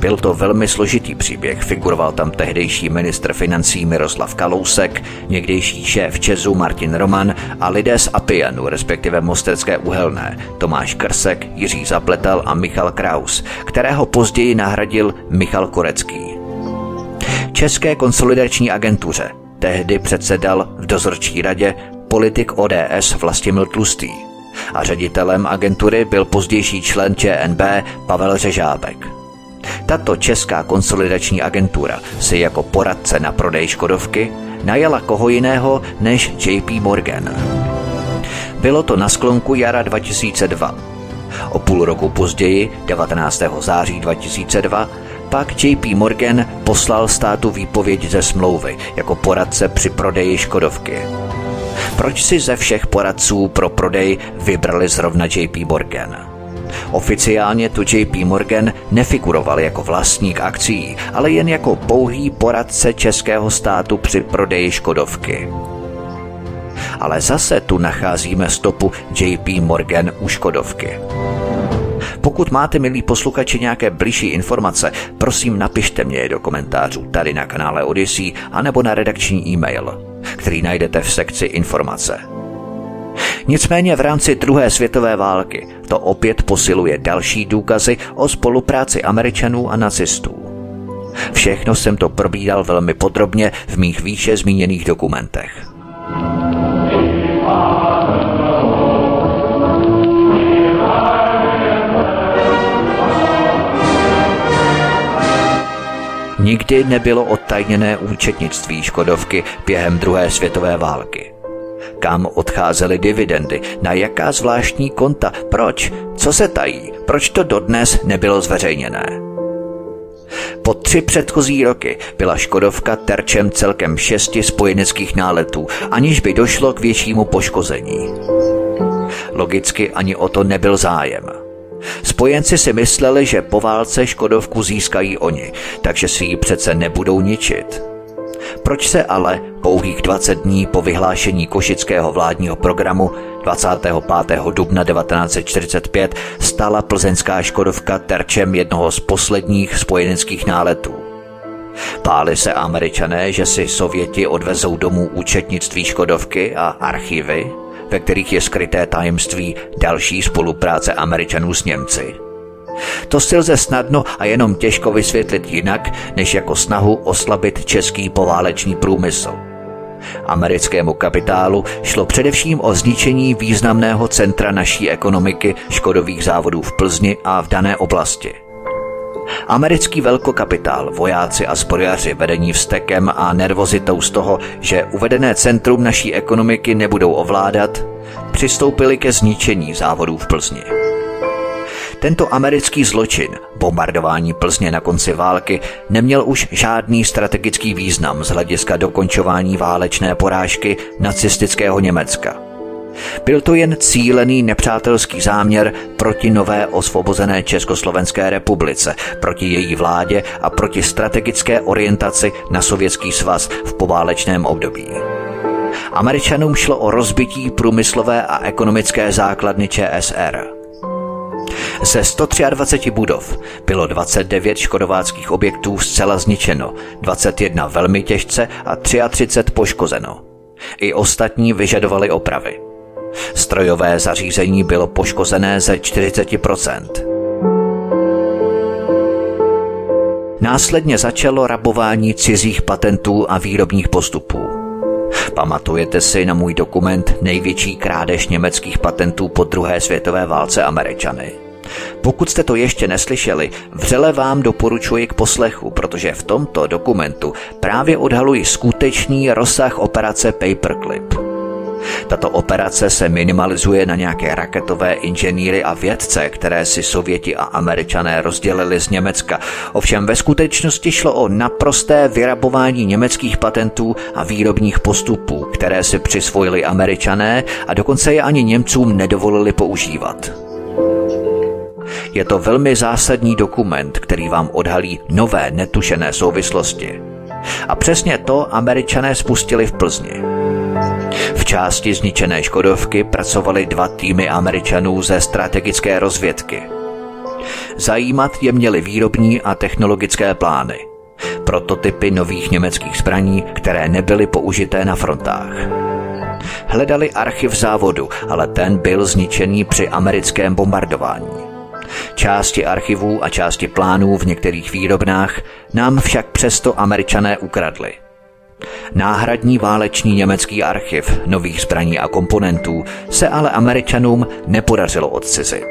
Byl to velmi složitý příběh, figuroval tam tehdejší ministr financí Miroslav Kalousek, někdejší šéf ČEZu Martin Roman a lidé z Apianu, respektive Mostecké uhelné, Tomáš Krsek, Jiří Zapletal a Michal Kraus, kterého později nahradil Michal Korecký. České konsolidační agentuře tehdy předsedal v dozorčí radě politik O D S Vlastimil Tlustý a ředitelem agentury byl pozdější člen Č N B Pavel Řežábek. Tato česká konsolidační agentura si jako poradce na prodej Škodovky najala koho jiného než J P Morgan. Bylo to na sklonku jara dva tisíce dva. O půl roku později, devatenáctého září dva tisíce dva, pak J P Morgan poslal státu výpověď ze smlouvy jako poradce při prodeji Škodovky. Proč si ze všech poradců pro prodej vybrali zrovna J P Morgan? Oficiálně tu J P Morgan nefiguroval jako vlastník akcií, ale jen jako pouhý poradce českého státu při prodeji Škodovky. Ale zase tu nacházíme stopu J P Morgan u Škodovky. Pokud máte, milí posluchači, nějaké bližší informace, prosím napište mě je do komentářů tady na kanále Odyssey anebo na redakční e-mail, který najdete v sekci informace. Nicméně v rámci druhé světové války to opět posiluje další důkazy o spolupráci Američanů a nacistů. Všechno jsem to probíral velmi podrobně v mých výše zmíněných dokumentech. Nikdy nebylo odtajněné účetnictví Škodovky během druhé světové války. Kam odcházely dividendy, na jaká zvláštní konta, proč, co se tají, proč to dodnes nebylo zveřejněné. Po tři předchozí roky byla Škodovka terčem celkem šesti spojeneckých náletů, aniž by došlo k většímu poškození. Logicky ani o to nebyl zájem. Spojenci si mysleli, že po válce Škodovku získají oni, takže si ji přece nebudou ničit. Proč se ale pouhých dvacet dní po vyhlášení košického vládního programu dvacátého pátého dubna devatenáct set čtyřicet pět stala plzeňská Škodovka terčem jednoho z posledních spojeneckých náletů? Báli se Američané, že si Sověti odvezou domů účetnictví Škodovky a archivy, ve kterých je skryté tajemství další spolupráce Američanů s Němci? To si lze snadno a jenom těžko vysvětlit jinak, než jako snahu oslabit český poválečný průmysl. Americkému kapitálu šlo především o zničení významného centra naší ekonomiky, Škodových závodů v Plzni a v dané oblasti. Americký velkokapitál, vojáci a zbrojaři vedení vztekem a nervozitou z toho, že uvedené centrum naší ekonomiky nebudou ovládat, přistoupili ke zničení závodů v Plzni. Tento americký zločin, bombardování Plzně na konci války, neměl už žádný strategický význam z hlediska dokončování válečné porážky nacistického Německa. Byl to jen cílený nepřátelský záměr proti nové osvobozené Československé republice, proti její vládě a proti strategické orientaci na Sovětský svaz v poválečném období. Američanům šlo o rozbití průmyslové a ekonomické základny Č S R. Ze sto dvacet tři budov bylo dvacet devět škodováckých objektů zcela zničeno, dvacet jedna velmi těžce a třicet tři poškozeno. I ostatní vyžadovaly opravy. Strojové zařízení bylo poškozené ze čtyřicet procent. Následně začalo rabování cizích patentů a výrobních postupů. Pamatujete si na můj dokument Největší krádež německých patentů po druhé světové válce Američany? Pokud jste to ještě neslyšeli, vřele vám doporučuji k poslechu, protože v tomto dokumentu právě odhaluji skutečný rozsah operace Paperclip. Tato operace se minimalizuje na nějaké raketové inženýry a vědce, které si Sověti a Američané rozdělili z Německa. Ovšem ve skutečnosti šlo o naprosté vyrabování německých patentů a výrobních postupů, které si přisvojili Američané a dokonce je ani Němcům nedovolili používat. Je to velmi zásadní dokument, který vám odhalí nové netušené souvislosti. A přesně to Američané spustili v Plzni. V části zničené Škodovky pracovaly dva týmy Američanů ze strategické rozvědky. Zajímat je měly výrobní a technologické plány, prototypy nových německých zbraní, které nebyly použité na frontách. Hledali archiv závodu, ale ten byl zničený při americkém bombardování. Části archivů a části plánů v některých výrobnách nám však přesto Američané ukradli. Náhradní válečný německý archiv nových zbraní a komponentů se ale Američanům nepodařilo odcizit.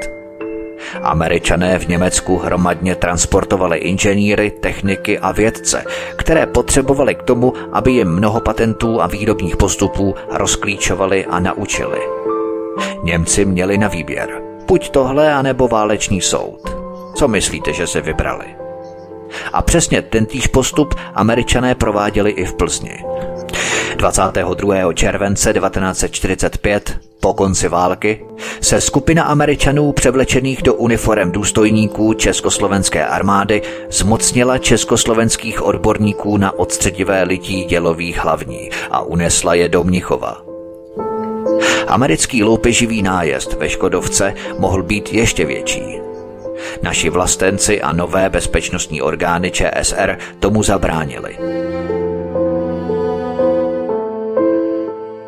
Američané v Německu hromadně transportovali inženýry, techniky a vědce, které potřebovali k tomu, aby jim mnoho patentů a výrobních postupů rozklíčovali a naučili. Němci měli na výběr. Buď tohle, anebo válečný soud. Co myslíte, že se vybrali? A přesně tentýž postup Američané prováděli i v Plzni. dvacátého druhého července devatenáct set čtyřicet pět, po konci války, se skupina Američanů převlečených do uniforem důstojníků Československé armády zmocnila československých odborníků na odstředivé lití dělových hlavní a unesla je do Mnichova. Americký loupeživý nájezd ve Škodovce mohl být ještě větší. Naši vlastenci a nové bezpečnostní orgány ČSR tomu zabránili.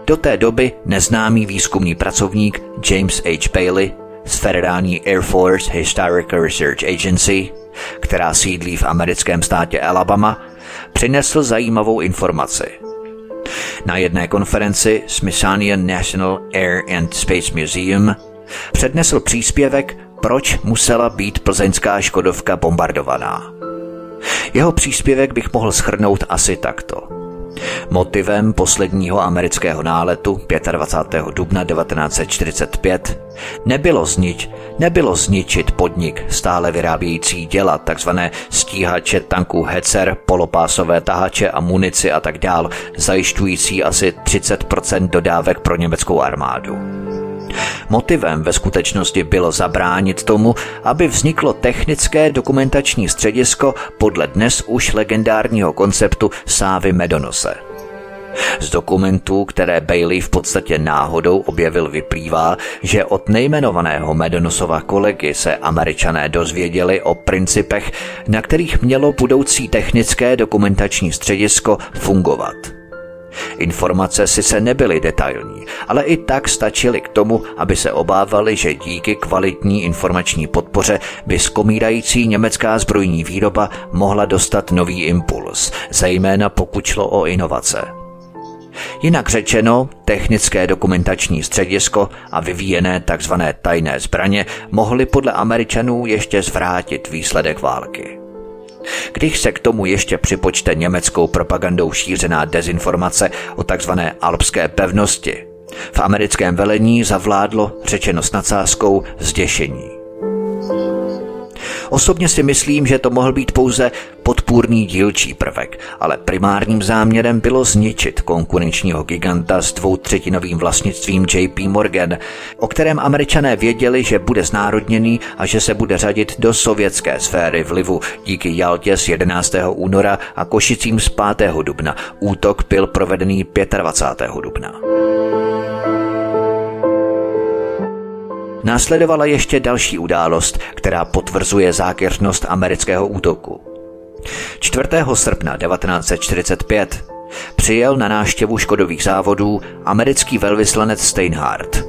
Do té doby neznámý výzkumný pracovník James H. Paley z Federální Air Force Historical Research Agency, která sídlí v americkém státě Alabama, přinesl zajímavou informaci. Na jedné konferenci Smithsonian National Air and Space Museum přednesl příspěvek, proč musela být plzeňská Škodovka bombardovaná. Jeho příspěvek bych mohl shrnout asi takto. Motivem posledního amerického náletu dvacátého pátého dubna devatenáct set čtyřicet pět nebylo, znič, nebylo zničit podnik stále vyrábějící děla, takzvané stíhače tanků Hetzer, polopásové tahače a munici a tak dál, zajišťující asi třicet procent dodávek pro německou armádu. Motivem ve skutečnosti bylo zabránit tomu, aby vzniklo technické dokumentační středisko podle dnes už legendárního konceptu sávy medonose. Z dokumentů, které Bailey v podstatě náhodou objevil, vyplývá, že od nejmenovaného Medonosova kolegy se Američané dozvěděli o principech, na kterých mělo budoucí technické dokumentační středisko fungovat. Informace sice nebyly detailní, ale i tak stačily k tomu, aby se obávali, že díky kvalitní informační podpoře by skomírající německá zbrojní výroba mohla dostat nový impuls, zejména pokud šlo o inovace. Jinak řečeno, technické dokumentační středisko a vyvíjené tzv. Tajné zbraně mohly podle Američanů ještě zvrátit výsledek války. Když se k tomu ještě připočte německou propagandou šířená dezinformace o tzv. Alpské pevnosti, v americkém velení zavládlo, řečeno s nadsázkou, zděšení. Osobně si myslím, že to mohl být pouze podpůrný dílčí prvek, ale primárním záměrem bylo zničit konkurenčního giganta s dvoutřetinovým vlastnictvím J P Morgan, o kterém Američané věděli, že bude znárodněný a že se bude řadit do sovětské sféry vlivu díky Jaltě z jedenáctého února a Košicím z pátého dubna. Útok byl provedený dvacátého pátého dubna. Následovala ještě další událost, která potvrzuje zákeřnost amerického útoku. čtvrtého srpna devatenáct set čtyřicet pět přijel na návštěvu Škodových závodů americký velvyslanec Steinhardt.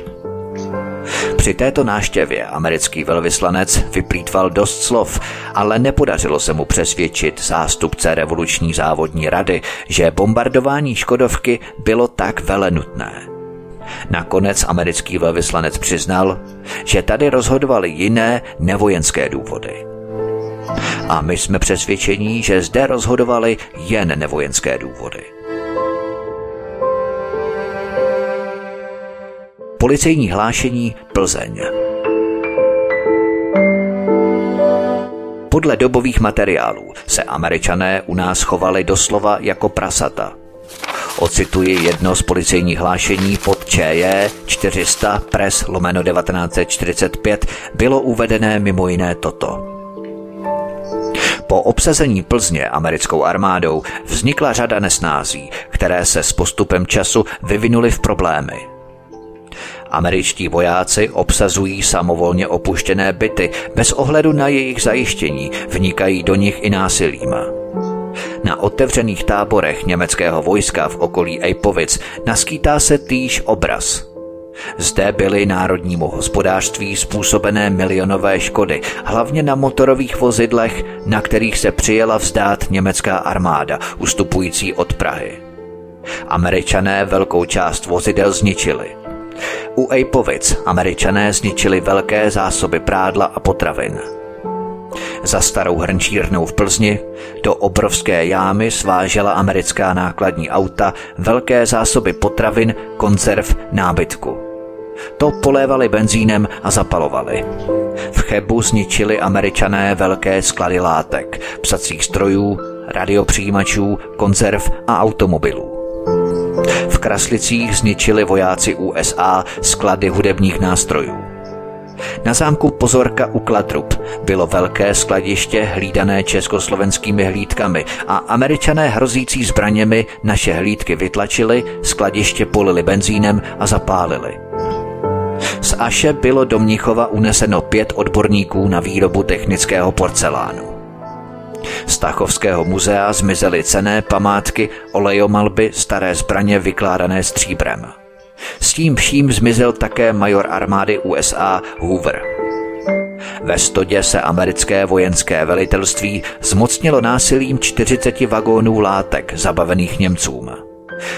Při této návštěvě americký velvyslanec vyplýtval dost slov, ale nepodařilo se mu přesvědčit zástupce revoluční závodní rady, že bombardování Škodovky bylo tak velenutné. Nakonec americký velvyslanec přiznal, že tady rozhodovaly jiné nevojenské důvody. A my jsme přesvědčení, že zde rozhodovaly jen nevojenské důvody. Policejní hlášení Plzeň. Podle dobových materiálů se Američané u nás chovali doslova jako prasata. Ocituji jedno z policejních hlášení pod ČJ čtyři sta Pres lomeno devatenáct set čtyřicet pět bylo uvedené mimo jiné toto. Po obsazení Plzně americkou armádou vznikla řada nesnází, které se s postupem času vyvinuly v problémy. Američtí vojáci obsazují samovolně opuštěné byty, bez ohledu na jejich zajištění vnikají do nich i násilím. Na otevřených táborech německého vojska v okolí Ejpovic naskýtá se týž obraz. Zde byly národnímu hospodářství způsobené milionové škody, hlavně na motorových vozidlech, na kterých se přijela vzdát německá armáda, ustupující od Prahy. Američané velkou část vozidel zničili. U Ejpovic Američané zničili velké zásoby prádla a potravin. Za starou hrnčírnou v Plzni do obrovské jámy svážela americká nákladní auta velké zásoby potravin, konzerv, nábytku. To polévali benzínem a zapalovali. V Chebu zničili Američané velké sklady látek, psacích strojů, radiopřijímačů, konzerv a automobilů. V Kraslicích zničili vojáci U S A sklady hudebních nástrojů. Na zámku Pozorka u Kladrub bylo velké skladiště hlídané československými hlídkami a Američané hrozící zbraněmi naše hlídky vytlačili, skladiště polili benzínem a zapálili. Z Aše bylo do Mnichova uneseno pět odborníků na výrobu technického porcelánu. Z Tachovského muzea zmizely cenné památky, olejomalby, staré zbraně vykládané stříbrem. S tím vším zmizel také major armády U S A Hoover. Ve Stodě se americké vojenské velitelství zmocnilo násilím čtyřicet vagónů látek zabavených Němcům.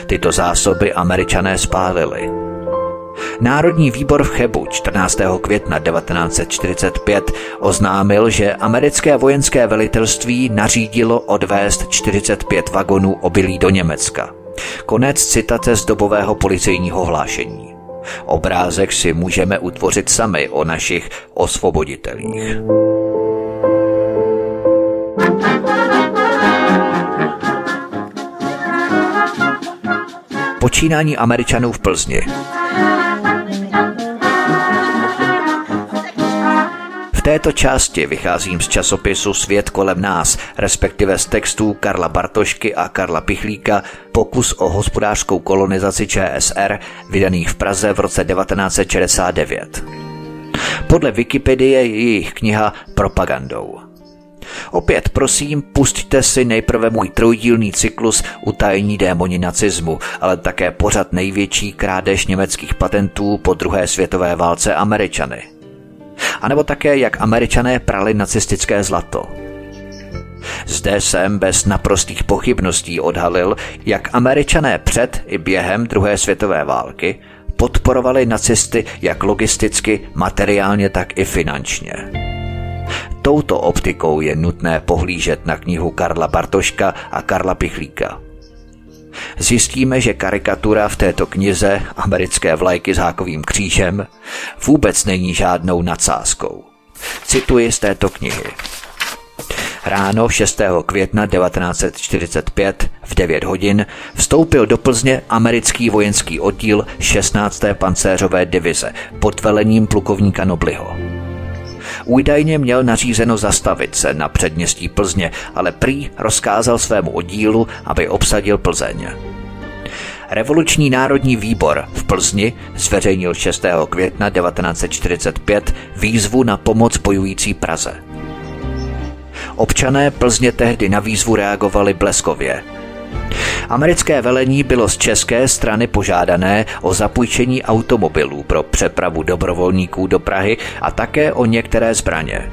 Tyto zásoby Američané spálili. Národní výbor v Chebu čtrnáctého května devatenáct set čtyřicet pět oznámil, že americké vojenské velitelství nařídilo odvést čtyřicet pět vagonů obilí do Německa. Konec citace z dobového policejního hlášení. Obrázek si můžeme utvořit sami o našich osvoboditelích. Počínání Američanů v Plzni. V této části vycházím z časopisu Svět kolem nás, respektive z textů Karla Bartošky a Karla Pichlíka Pokus o hospodářskou kolonizaci Č S R, vydaných v Praze v roce devatenáct set šedesát devět. Podle Wikipedie je jejich kniha propagandou. Opět prosím, pusťte si nejprve můj trojdílný cyklus Utajení démoni nacismu, ale také pořad Největší krádež německých patentů po druhé světové válce Američany. A nebo také, jak Američané prali nacistické zlato. Zde jsem bez naprostých pochybností odhalil, jak Američané před i během druhé světové války podporovali nacisty jak logisticky, materiálně, tak i finančně. Touto optikou je nutné pohlížet na knihu Karla Bartoška a Karla Pichlíka. Zjistíme, že karikatura v této knize americké vlajky s hákovým křížem vůbec není žádnou nadsázkou. Cituji z této knihy. Ráno šestého května devatenáct set čtyřicet pět v devět hodin vstoupil do Plzně americký vojenský oddíl šestnácté pancéřové divize pod velením plukovníka Nobliho. Údajně měl nařízeno zastavit se na předměstí Plzně, ale prý rozkázal svému oddílu, aby obsadil Plzeň. Revoluční národní výbor v Plzni zveřejnil šestého května devatenáct set čtyřicet pět výzvu na pomoc bojující Praze. Občané Plzně tehdy na výzvu reagovali bleskově. Americké velení bylo z české strany požádané o zapůjčení automobilů pro přepravu dobrovolníků do Prahy a také o některé zbraně.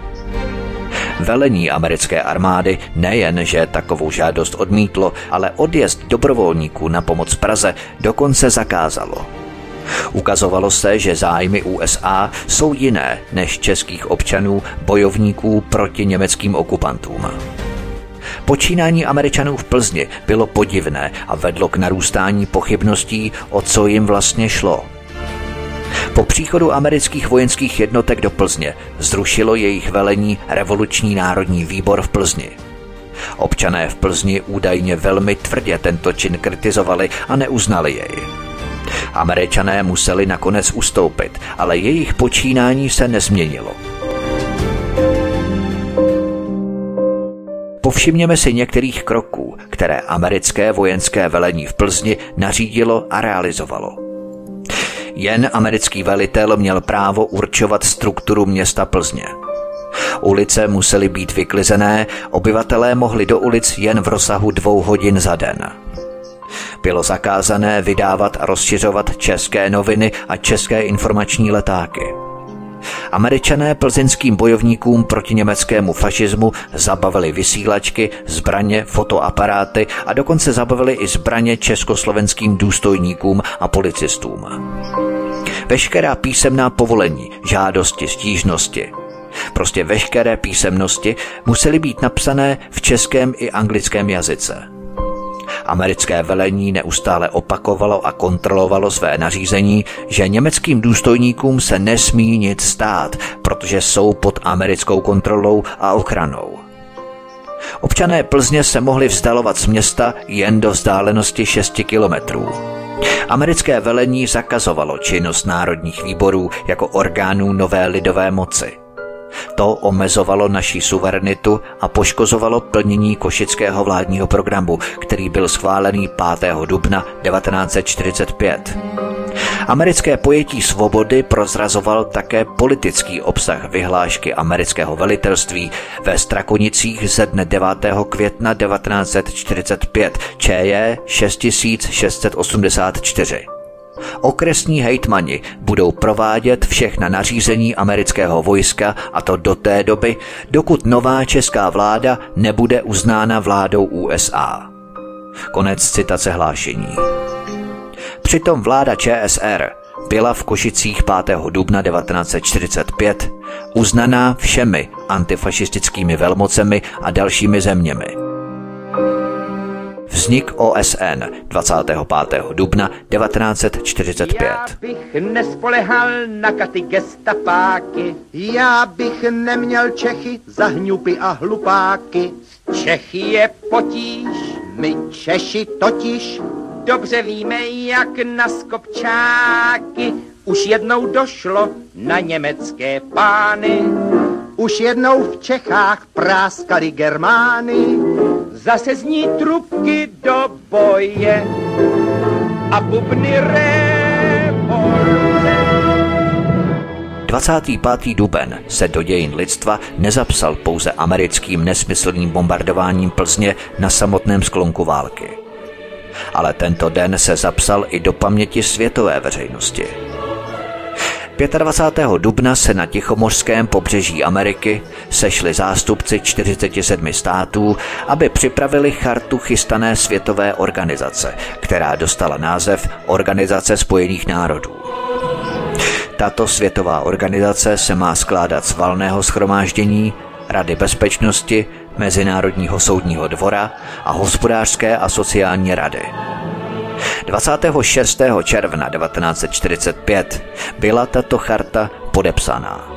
Velení americké armády nejen, že takovou žádost odmítlo, ale odjezd dobrovolníků na pomoc Praze dokonce zakázalo. Ukazovalo se, že zájmy U S A jsou jiné než českých občanů bojovníků proti německým okupantům. Počínání Američanů v Plzni bylo podivné a vedlo k narůstání pochybností, o co jim vlastně šlo. Po příchodu amerických vojenských jednotek do Plzně zrušilo jejich velení Revoluční národní výbor v Plzni. Občané v Plzni údajně velmi tvrdě tento čin kritizovali a neuznali jej. Američané museli nakonec ustoupit, ale jejich počínání se nezměnilo. Povšimněme si některých kroků, které americké vojenské velení v Plzni nařídilo a realizovalo. Jen americký velitel měl právo určovat strukturu města Plzně. Ulice musely být vyklizené, obyvatelé mohli do ulic jen v rozsahu dvou hodin za den. Bylo zakázané vydávat a rozšiřovat české noviny a české informační letáky. Američané plzeňským bojovníkům proti německému fašismu zabavili vysílačky, zbraně, fotoaparáty a dokonce zabavili i zbraně československým důstojníkům a policistům. veškerá písemná povolení, žádosti, stížnosti. Prostě veškeré písemnosti musely být napsané v českém i anglickém jazyce. Americké velení neustále opakovalo a kontrolovalo své nařízení, že německým důstojníkům se nesmí nic stát, protože jsou pod americkou kontrolou a ochranou. Občané Plzně se mohli vzdalovat z města jen do vzdálenosti šesti kilometrů. Americké velení zakazovalo činnost národních výborů jako orgánů nové lidové moci. To omezovalo naši suverenitu a poškozovalo plnění košického vládního programu, který byl schválený pátého dubna devatenáct set čtyřicet pět. Americké pojetí svobody prozrazoval také politický obsah vyhlášky amerického velitelství ve Strakonicích ze dne devátého května devatenáct set čtyřicet pět, ČJ šest tisíc šest set osmdesát čtyři. Okresní hejtmani budou provádět všechna nařízení amerického vojska, a to do té doby, dokud nová česká vláda nebude uznána vládou U S A. Konec citace hlášení. Přitom vláda ČSR byla v Košicích pátého dubna devatenáct set čtyřicet pět uznaná všemi antifašistickými velmocemi a dalšími zeměmi. Vznik O S N dvacátého pátého dubna devatenáct set čtyřicet pět. Já bych nespolehal na katy gestapáky, já bych neměl Čechy za hňupy a hlupáky. Z Čechy je potíž, my Češi totiž dobře víme, jak na skopčáky. Už jednou došlo na německé pány, už jednou v Čechách práskali Germány. Zase zní trubky do boje a bubny revoluce. dvacátého pátého duben se do dějin lidstva nezapsal pouze americkým nesmyslným bombardováním Plzně na samotném sklonku války. Ale tento den se zapsal i do paměti světové veřejnosti. dvacátého pátého dubna se na Tichomořském pobřeží Ameriky sešli zástupci čtyřiceti sedmi států, aby připravili chartu chystané světové organizace, která dostala název Organizace spojených národů. Tato světová organizace se má skládat z Valného shromáždění, Rady bezpečnosti, Mezinárodního soudního dvora a Hospodářské a sociální rady. dvacátého šestého června devatenáct set čtyřicet pět byla tato charta podepsaná.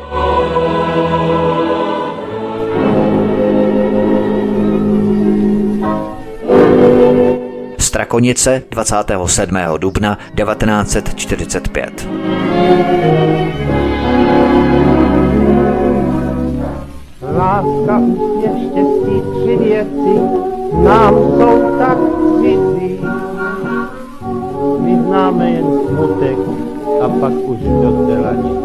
Strakonice dvacátého sedmého dubna devatenáct set čtyřicet pět. Láska, úsměv, štěstí, tři věci nám jsou tak cizí. My známe jen smutek a pak už docela nic.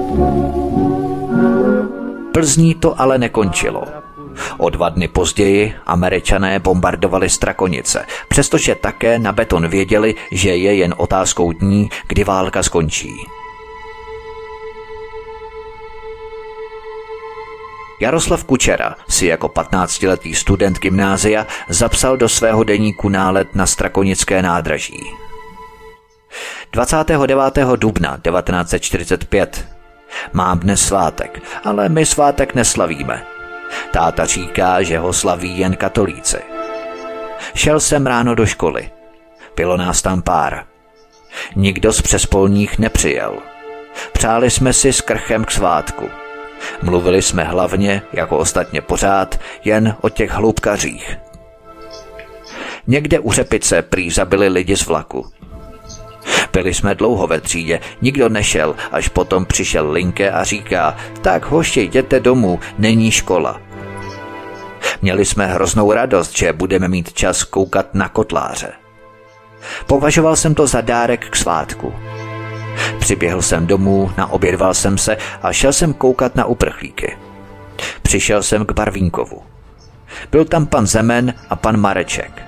Plzní to ale nekončilo. O dva dny později Američané bombardovali Strakonice, přestože také na beton věděli, že je jen otázkou dní, kdy válka skončí. Jaroslav Kučera si jako patnáctiletý student gymnázia zapsal do svého deníku nálet na Strakonické nádraží. dvacátého devátého dubna devatenáct set čtyřicet pět. Mám dnes svátek, ale my svátek neslavíme. Táta říká, že ho slaví jen katolíci. Šel jsem ráno do školy. Bylo nás tam pár. Nikdo z přespolních nepřijel. Přáli jsme si s krchem k svátku. Mluvili jsme hlavně, jako ostatně pořád, jen o těch hloubkařích. Někde u Řepice prý zabili lidi z vlaku. Byli jsme dlouho ve třídě, nikdo nešel, až potom přišel Linke a říká: tak hoši, jděte domů, není škola. Měli jsme hroznou radost, že budeme mít čas koukat na kotláře. Považoval jsem to za dárek k svátku. Přiběhl jsem domů, naobědval jsem se a šel jsem koukat na uprchlíky. Přišel jsem k Barvínkovu. Byl tam pan Zemen a pan Mareček.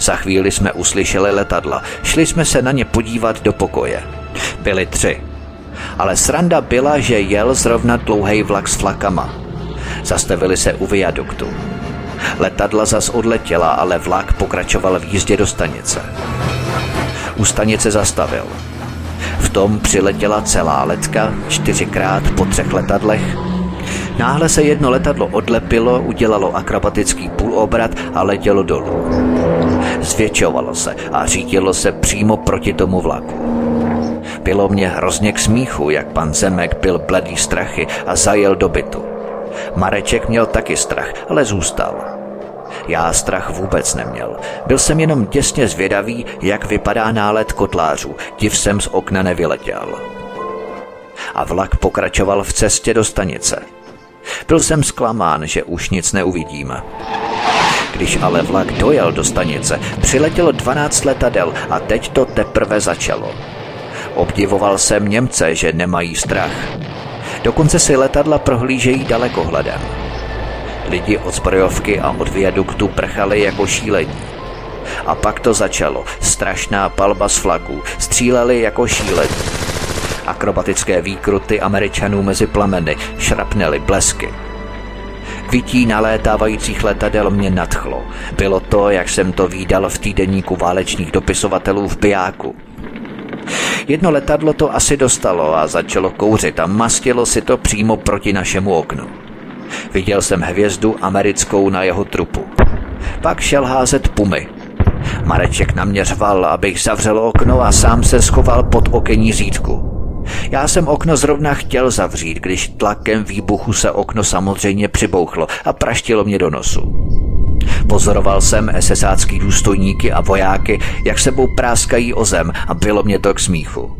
Za chvíli jsme uslyšeli letadla, šli jsme se na ně podívat do pokoje. Byli tři. Ale sranda byla, že jel zrovna dlouhej vlak s flakama. Zastavili se u viaduktu. Letadla zas odletěla, ale vlak pokračoval v jízdě do stanice. U stanice zastavil. V tom přiletěla celá letka, čtyřikrát po třech letadlech. Náhle se jedno letadlo odlepilo, udělalo akrobatický půlobrat a letělo dolů. Zvětšovalo se a řídilo se přímo proti tomu vlaku. Bylo mě hrozně k smíchu, jak pan Zemek byl bledý strachy a zajel do bytu. Mareček měl taky strach, ale zůstal. Já strach vůbec neměl. Byl jsem jenom těsně zvědavý, jak vypadá nálet kotlářů. Div jsem z okna nevyletěl. A vlak pokračoval v cestě do stanice. Byl jsem zklamán, že už nic neuvidíme. Když ale vlak dojel do stanice, přiletělo dvanáct letadel a teď to teprve začalo. Obdivoval jsem Němce, že nemají strach. Dokonce si letadla prohlížejí dalekohledem. Lidi od zbrojovky a od viaduktu prchali jako šílení. A pak to začalo. Strašná palba z flagů. Stříleli jako šílení. Akrobatické výkruty Američanů mezi plameny. Šrapnely, blesky. Kvití nalétávajících letadel mě nadchlo. Bylo to, jak jsem to vídal v týdeníku válečných dopisovatelů v Bijáku. Jedno letadlo to asi dostalo a začalo kouřit a mastilo si to přímo proti našemu oknu. Viděl jsem hvězdu americkou na jeho trupu. Pak šel házet pumy. Mareček na mě řval, abych zavřel okno, a sám se schoval pod okenní řídku. Já jsem okno zrovna chtěl zavřít, když tlakem výbuchu se okno samozřejmě přibouchlo a praštilo mě do nosu. Pozoroval jsem esesácký důstojníky a vojáky, jak sebou práskají o zem, a bylo mě to k smíchu.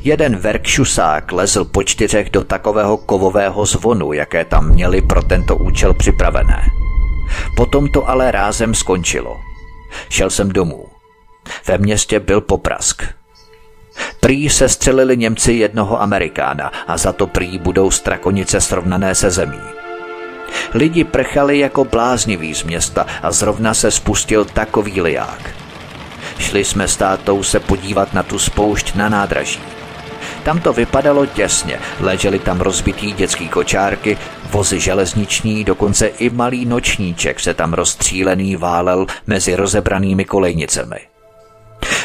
Jeden verkšusák lezl po čtyřech do takového kovového zvonu, jaké tam měli pro tento účel připravené. Potom to ale rázem skončilo. Šel jsem domů. Ve městě byl poprask. Prý sestřelili Němci jednoho Amerikána a za to prý budou strakonice srovnané se zemí. Lidi prchali jako blázniví z města a zrovna se spustil takový liják. Šli jsme s tátou se podívat na tu spoušť na nádraží. Tam to vypadalo těsně, ležely tam rozbitý dětský kočárky, vozy železniční, dokonce i malý nočníček se tam rozstřílený válel mezi rozebranými kolejnicemi.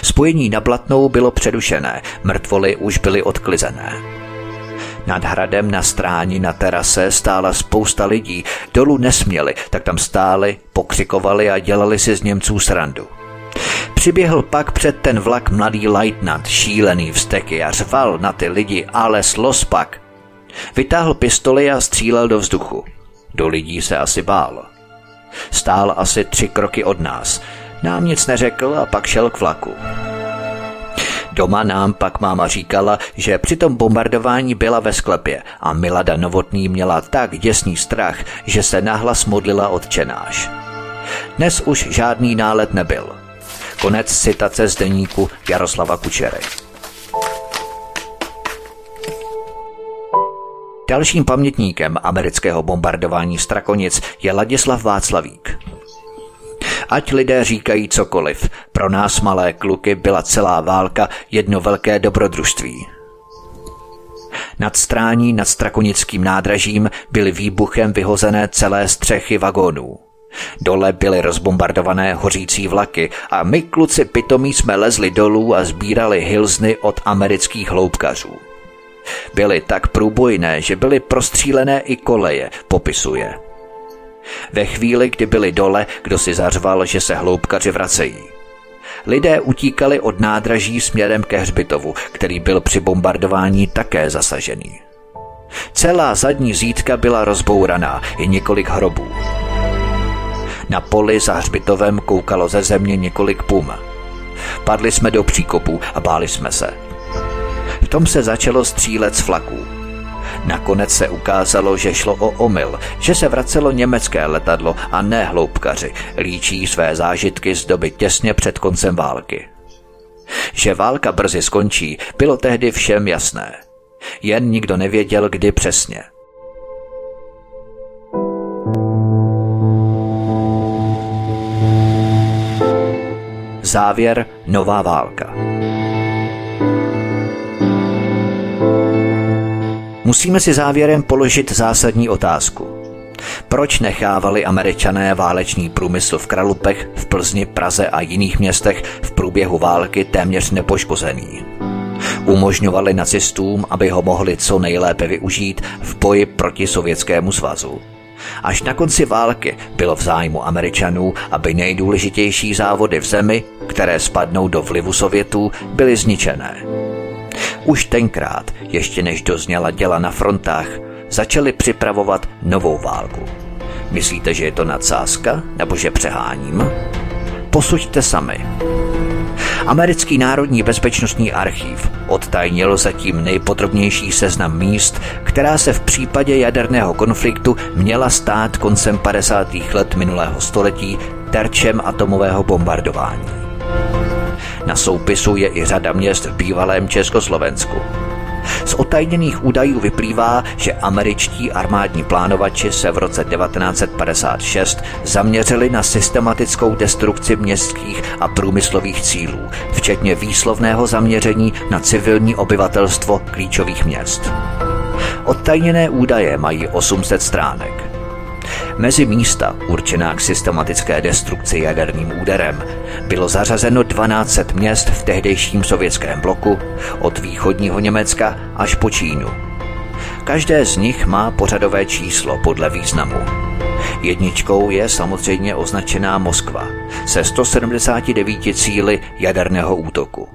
Spojení na Blatnou bylo přerušené, mrtvoly už byly odklizené. Nad hradem na stráni na terase stála spousta lidí, dolů nesměli, tak tam stáli, pokřikovali a dělali si z Němců srandu. Přiběhl pak před ten vlak mladý lajtnant, šílený vzteky, a řval na ty lidi, ale slospak. Vytáhl pistoli a střílel do vzduchu. Do lidí se asi bál. Stál asi tři kroky od nás. Nám nic neřekl a pak šel k vlaku. Doma nám pak máma říkala, že při tom bombardování byla ve sklepě a Milada Novotný měla tak děsný strach, že se nahlas modlila Otčenáš. Dnes už žádný nálet nebyl. Konec citace z deníku Jaroslava Kučery. Dalším pamětníkem amerického bombardování Strakonic je Ladislav Václavík. Ať lidé říkají cokoliv, pro nás malé kluky byla celá válka jedno velké dobrodružství. Nad strání nad strakonickým nádražím byly výbuchem vyhozené celé střechy vagónů. Dole byly rozbombardované hořící vlaky a my kluci pitomí jsme lezli dolů a sbírali hilzny od amerických hloubkařů. Byly tak průbojné, že byly prostřílené i koleje, popisuje. Ve chvíli, kdy byli dole, kdo si zařval, že se hloubkaři vracejí. Lidé utíkali od nádraží směrem ke hřbitovu, který byl při bombardování také zasažený. Celá zadní zídka byla rozbouraná, i několik hrobů. Na poli za hřbitovem koukalo ze země několik pum. Padli jsme do příkopů a báli jsme se. V tom se začalo střílet z flaků. Nakonec se ukázalo, že šlo o omyl, že se vracelo německé letadlo a ne hloubkaři, líčí své zážitky z doby těsně před koncem války. Že válka brzy skončí, bylo tehdy všem jasné. Jen nikdo nevěděl, kdy přesně. Závěr nová válka. Musíme si závěrem položit zásadní otázku. Proč nechávali Američané válečný průmysl v Kralupech, v Plzni, Praze a jiných městech v průběhu války téměř nepoškozený? umožňovaly nacistům, aby ho mohli co nejlépe využít v boji proti Sovětskému svazu. Až na konci války bylo v zájmu Američanů, aby nejdůležitější závody v zemi, které spadnou do vlivu Sovětů, byly zničené. Už tenkrát, ještě než dozněla děla na frontách, začali připravovat novou válku. Myslíte, že je to nadsázka, nebo že přeháním? Posuďte sami. Americký národní bezpečnostní archív odtajnil zatím nejpodrobnější seznam míst, která se v případě jaderného konfliktu měla stát koncem padesátých let minulého století terčem atomového bombardování. Na soupisu je i řada měst v bývalém Československu. Z otajněných údajů vyplývá, že američtí armádní plánovači se v roce devatenáct padesát šest zaměřili na systematickou destrukci městských a průmyslových cílů, včetně výslovného zaměření na civilní obyvatelstvo klíčových měst. Odtajněné údaje mají osm set stránek. Mezi místa, určená k systematické destrukci jaderným úderem, bylo zařazeno tisíc dvě stě měst v tehdejším sovětském bloku od východního Německa až po Čínu. Každé z nich má pořadové číslo podle významu. Jedničkou je samozřejmě označená Moskva se sto sedmdesáti devíti cíli jaderného útoku.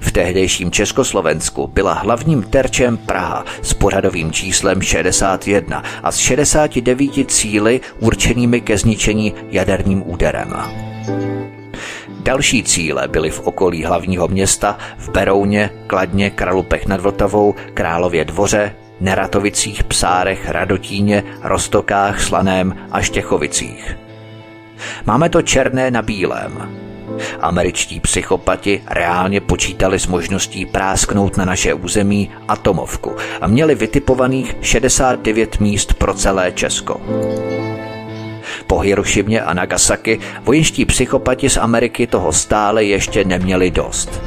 V tehdejším Československu byla hlavním terčem Praha s pořadovým číslem šedesát jedna a s šedesáti devíti cíli určenými ke zničení jaderným úderem. Další cíle byly v okolí hlavního města v Berouně, Kladně, Kralupech nad Vltavou, Králově Dvoře, Neratovicích, Psárech, Radotíně, Roztokách, Slaném a Štěchovicích. Máme to černé na bílém. Američtí psychopati reálně počítali s možností prásknout na naše území atomovku a měli vytipovaných šedesát devět míst pro celé Česko. Po Hirošimě a Nagasaki vojenští psychopati z Ameriky toho stále ještě neměli dost.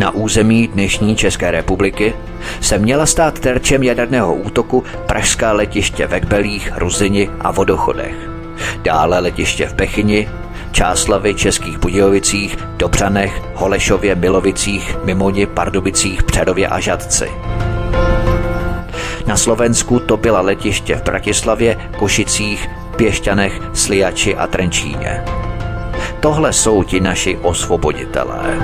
Na území dnešní České republiky se měla stát terčem jaderného útoku pražská letiště ve Kbelích, Ruzini a Vodochodech. Dále letiště v Bechyni, Čáslavy, Českých Budějovicích, Dobřanech, Holešově, Milovicích, Mimoni, Pardubicích, Přerově a Žatci. Na Slovensku to byla letiště v Bratislavě, Košicích, Piešťanech, Sliači a Trenčíně. Tohle jsou ti naši osvoboditelé.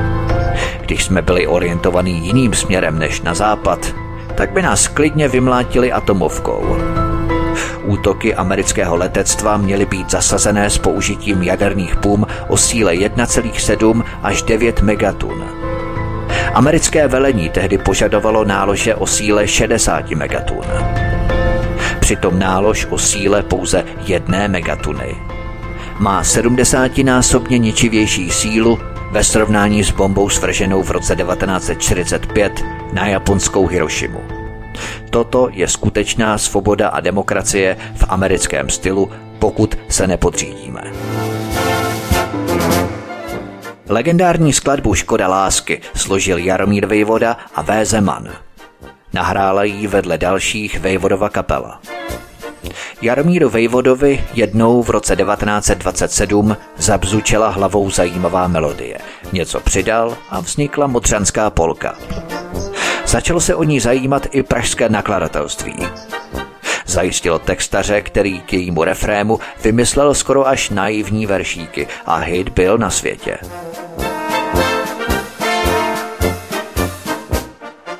Když jsme byli orientovaní jiným směrem než na západ, tak by nás klidně vymlátili atomovkou. Útoky amerického letectva měly být zasazené s použitím jaderných bum o síle jedna celá sedm až devět megatun. Americké velení tehdy požadovalo nálože o síle šedesát megatun. Přitom nálož o síle pouze jedné megatuny má sedmdesátinásobně ničivější sílu ve srovnání s bombou svrženou v roce devatenáct set čtyřicet pět na japonskou Hirošimu. Toto je skutečná svoboda a demokracie v americkém stylu, pokud se nepodřídíme. Legendární skladbu Škoda lásky složil Jaromír Vejvoda a V. Zeman. Nahrála ji vedle dalších Vejvodova kapela. Jaromíru Vejvodovi jednou v roce devatenáct set dvacet sedm zabzučela hlavou zajímavá melodie. Něco přidal a vznikla modřanská polka. Začalo se o ní zajímat i pražské nakladatelství. Zajistilo textaře, který k jejímu refrému vymyslel skoro až naivní veršíky a hit byl na světě.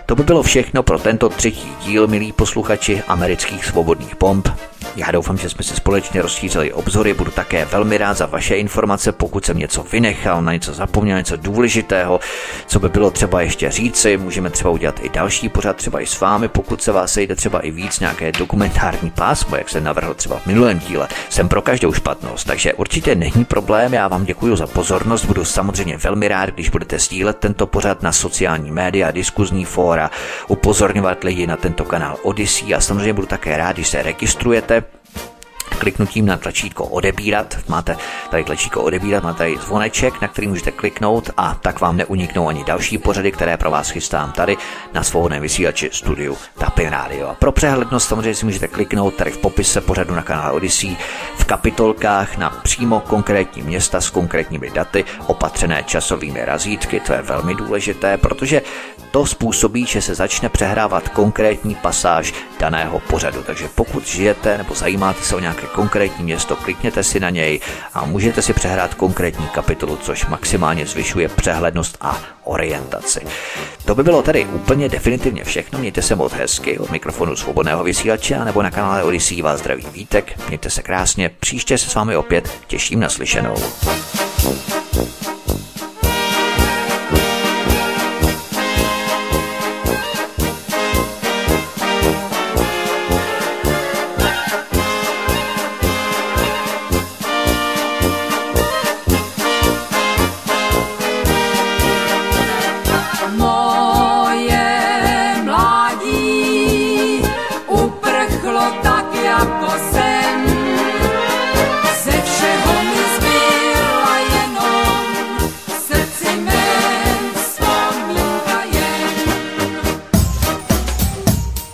To by bylo všechno pro tento třetí díl, milí posluchači amerických svobodných bomb. Já doufám, že jsme si společně rozšířili obzory, budu také velmi rád za vaše informace, pokud jsem něco vynechal, na něco zapomněl, něco důležitého, co by bylo třeba ještě říci, můžeme třeba udělat i další pořad, třeba i s vámi, pokud se vás sejde třeba i víc nějaké dokumentární pásmo, jak jsem navrhl třeba v minulém díle, jsem pro každou špatnost, takže určitě není problém, já vám děkuji za pozornost, budu samozřejmě velmi rád, když budete sdílet tento pořad na sociální média, diskuzní fóra, upozorňovat lidi na tento kanál Odyssey a samozřejmě budu také rád, když se registrujete kliknutím na tlačítko odebírat. Máte tady tlačítko odebírat, máte tady zvoneček, na který můžete kliknout a tak vám neuniknou ani další pořady, které pro vás chystám tady na svobodném vysílači Studiu Tapin Radio. A pro přehlednost samozřejmě si můžete kliknout tady v popise pořadu na kanále Odyssey v kapitolkách na přímo konkrétní města s konkrétními daty opatřené časovými razítky. To je velmi důležité, protože to způsobí, že se začne přehrávat konkrétní pasáž daného pořadu. Takže pokud žijete nebo zajímáte se o nějaké konkrétní město, klikněte si na něj a můžete si přehrát konkrétní kapitolu, což maximálně zvyšuje přehlednost a orientaci. To by bylo tedy úplně definitivně všechno. Mějte se moc hezky. Od mikrofonu svobodného vysílače a nebo na kanále Odyssey vás zdraví Vítek. Mějte se krásně. Příště se s vámi opět těším na slyšenou.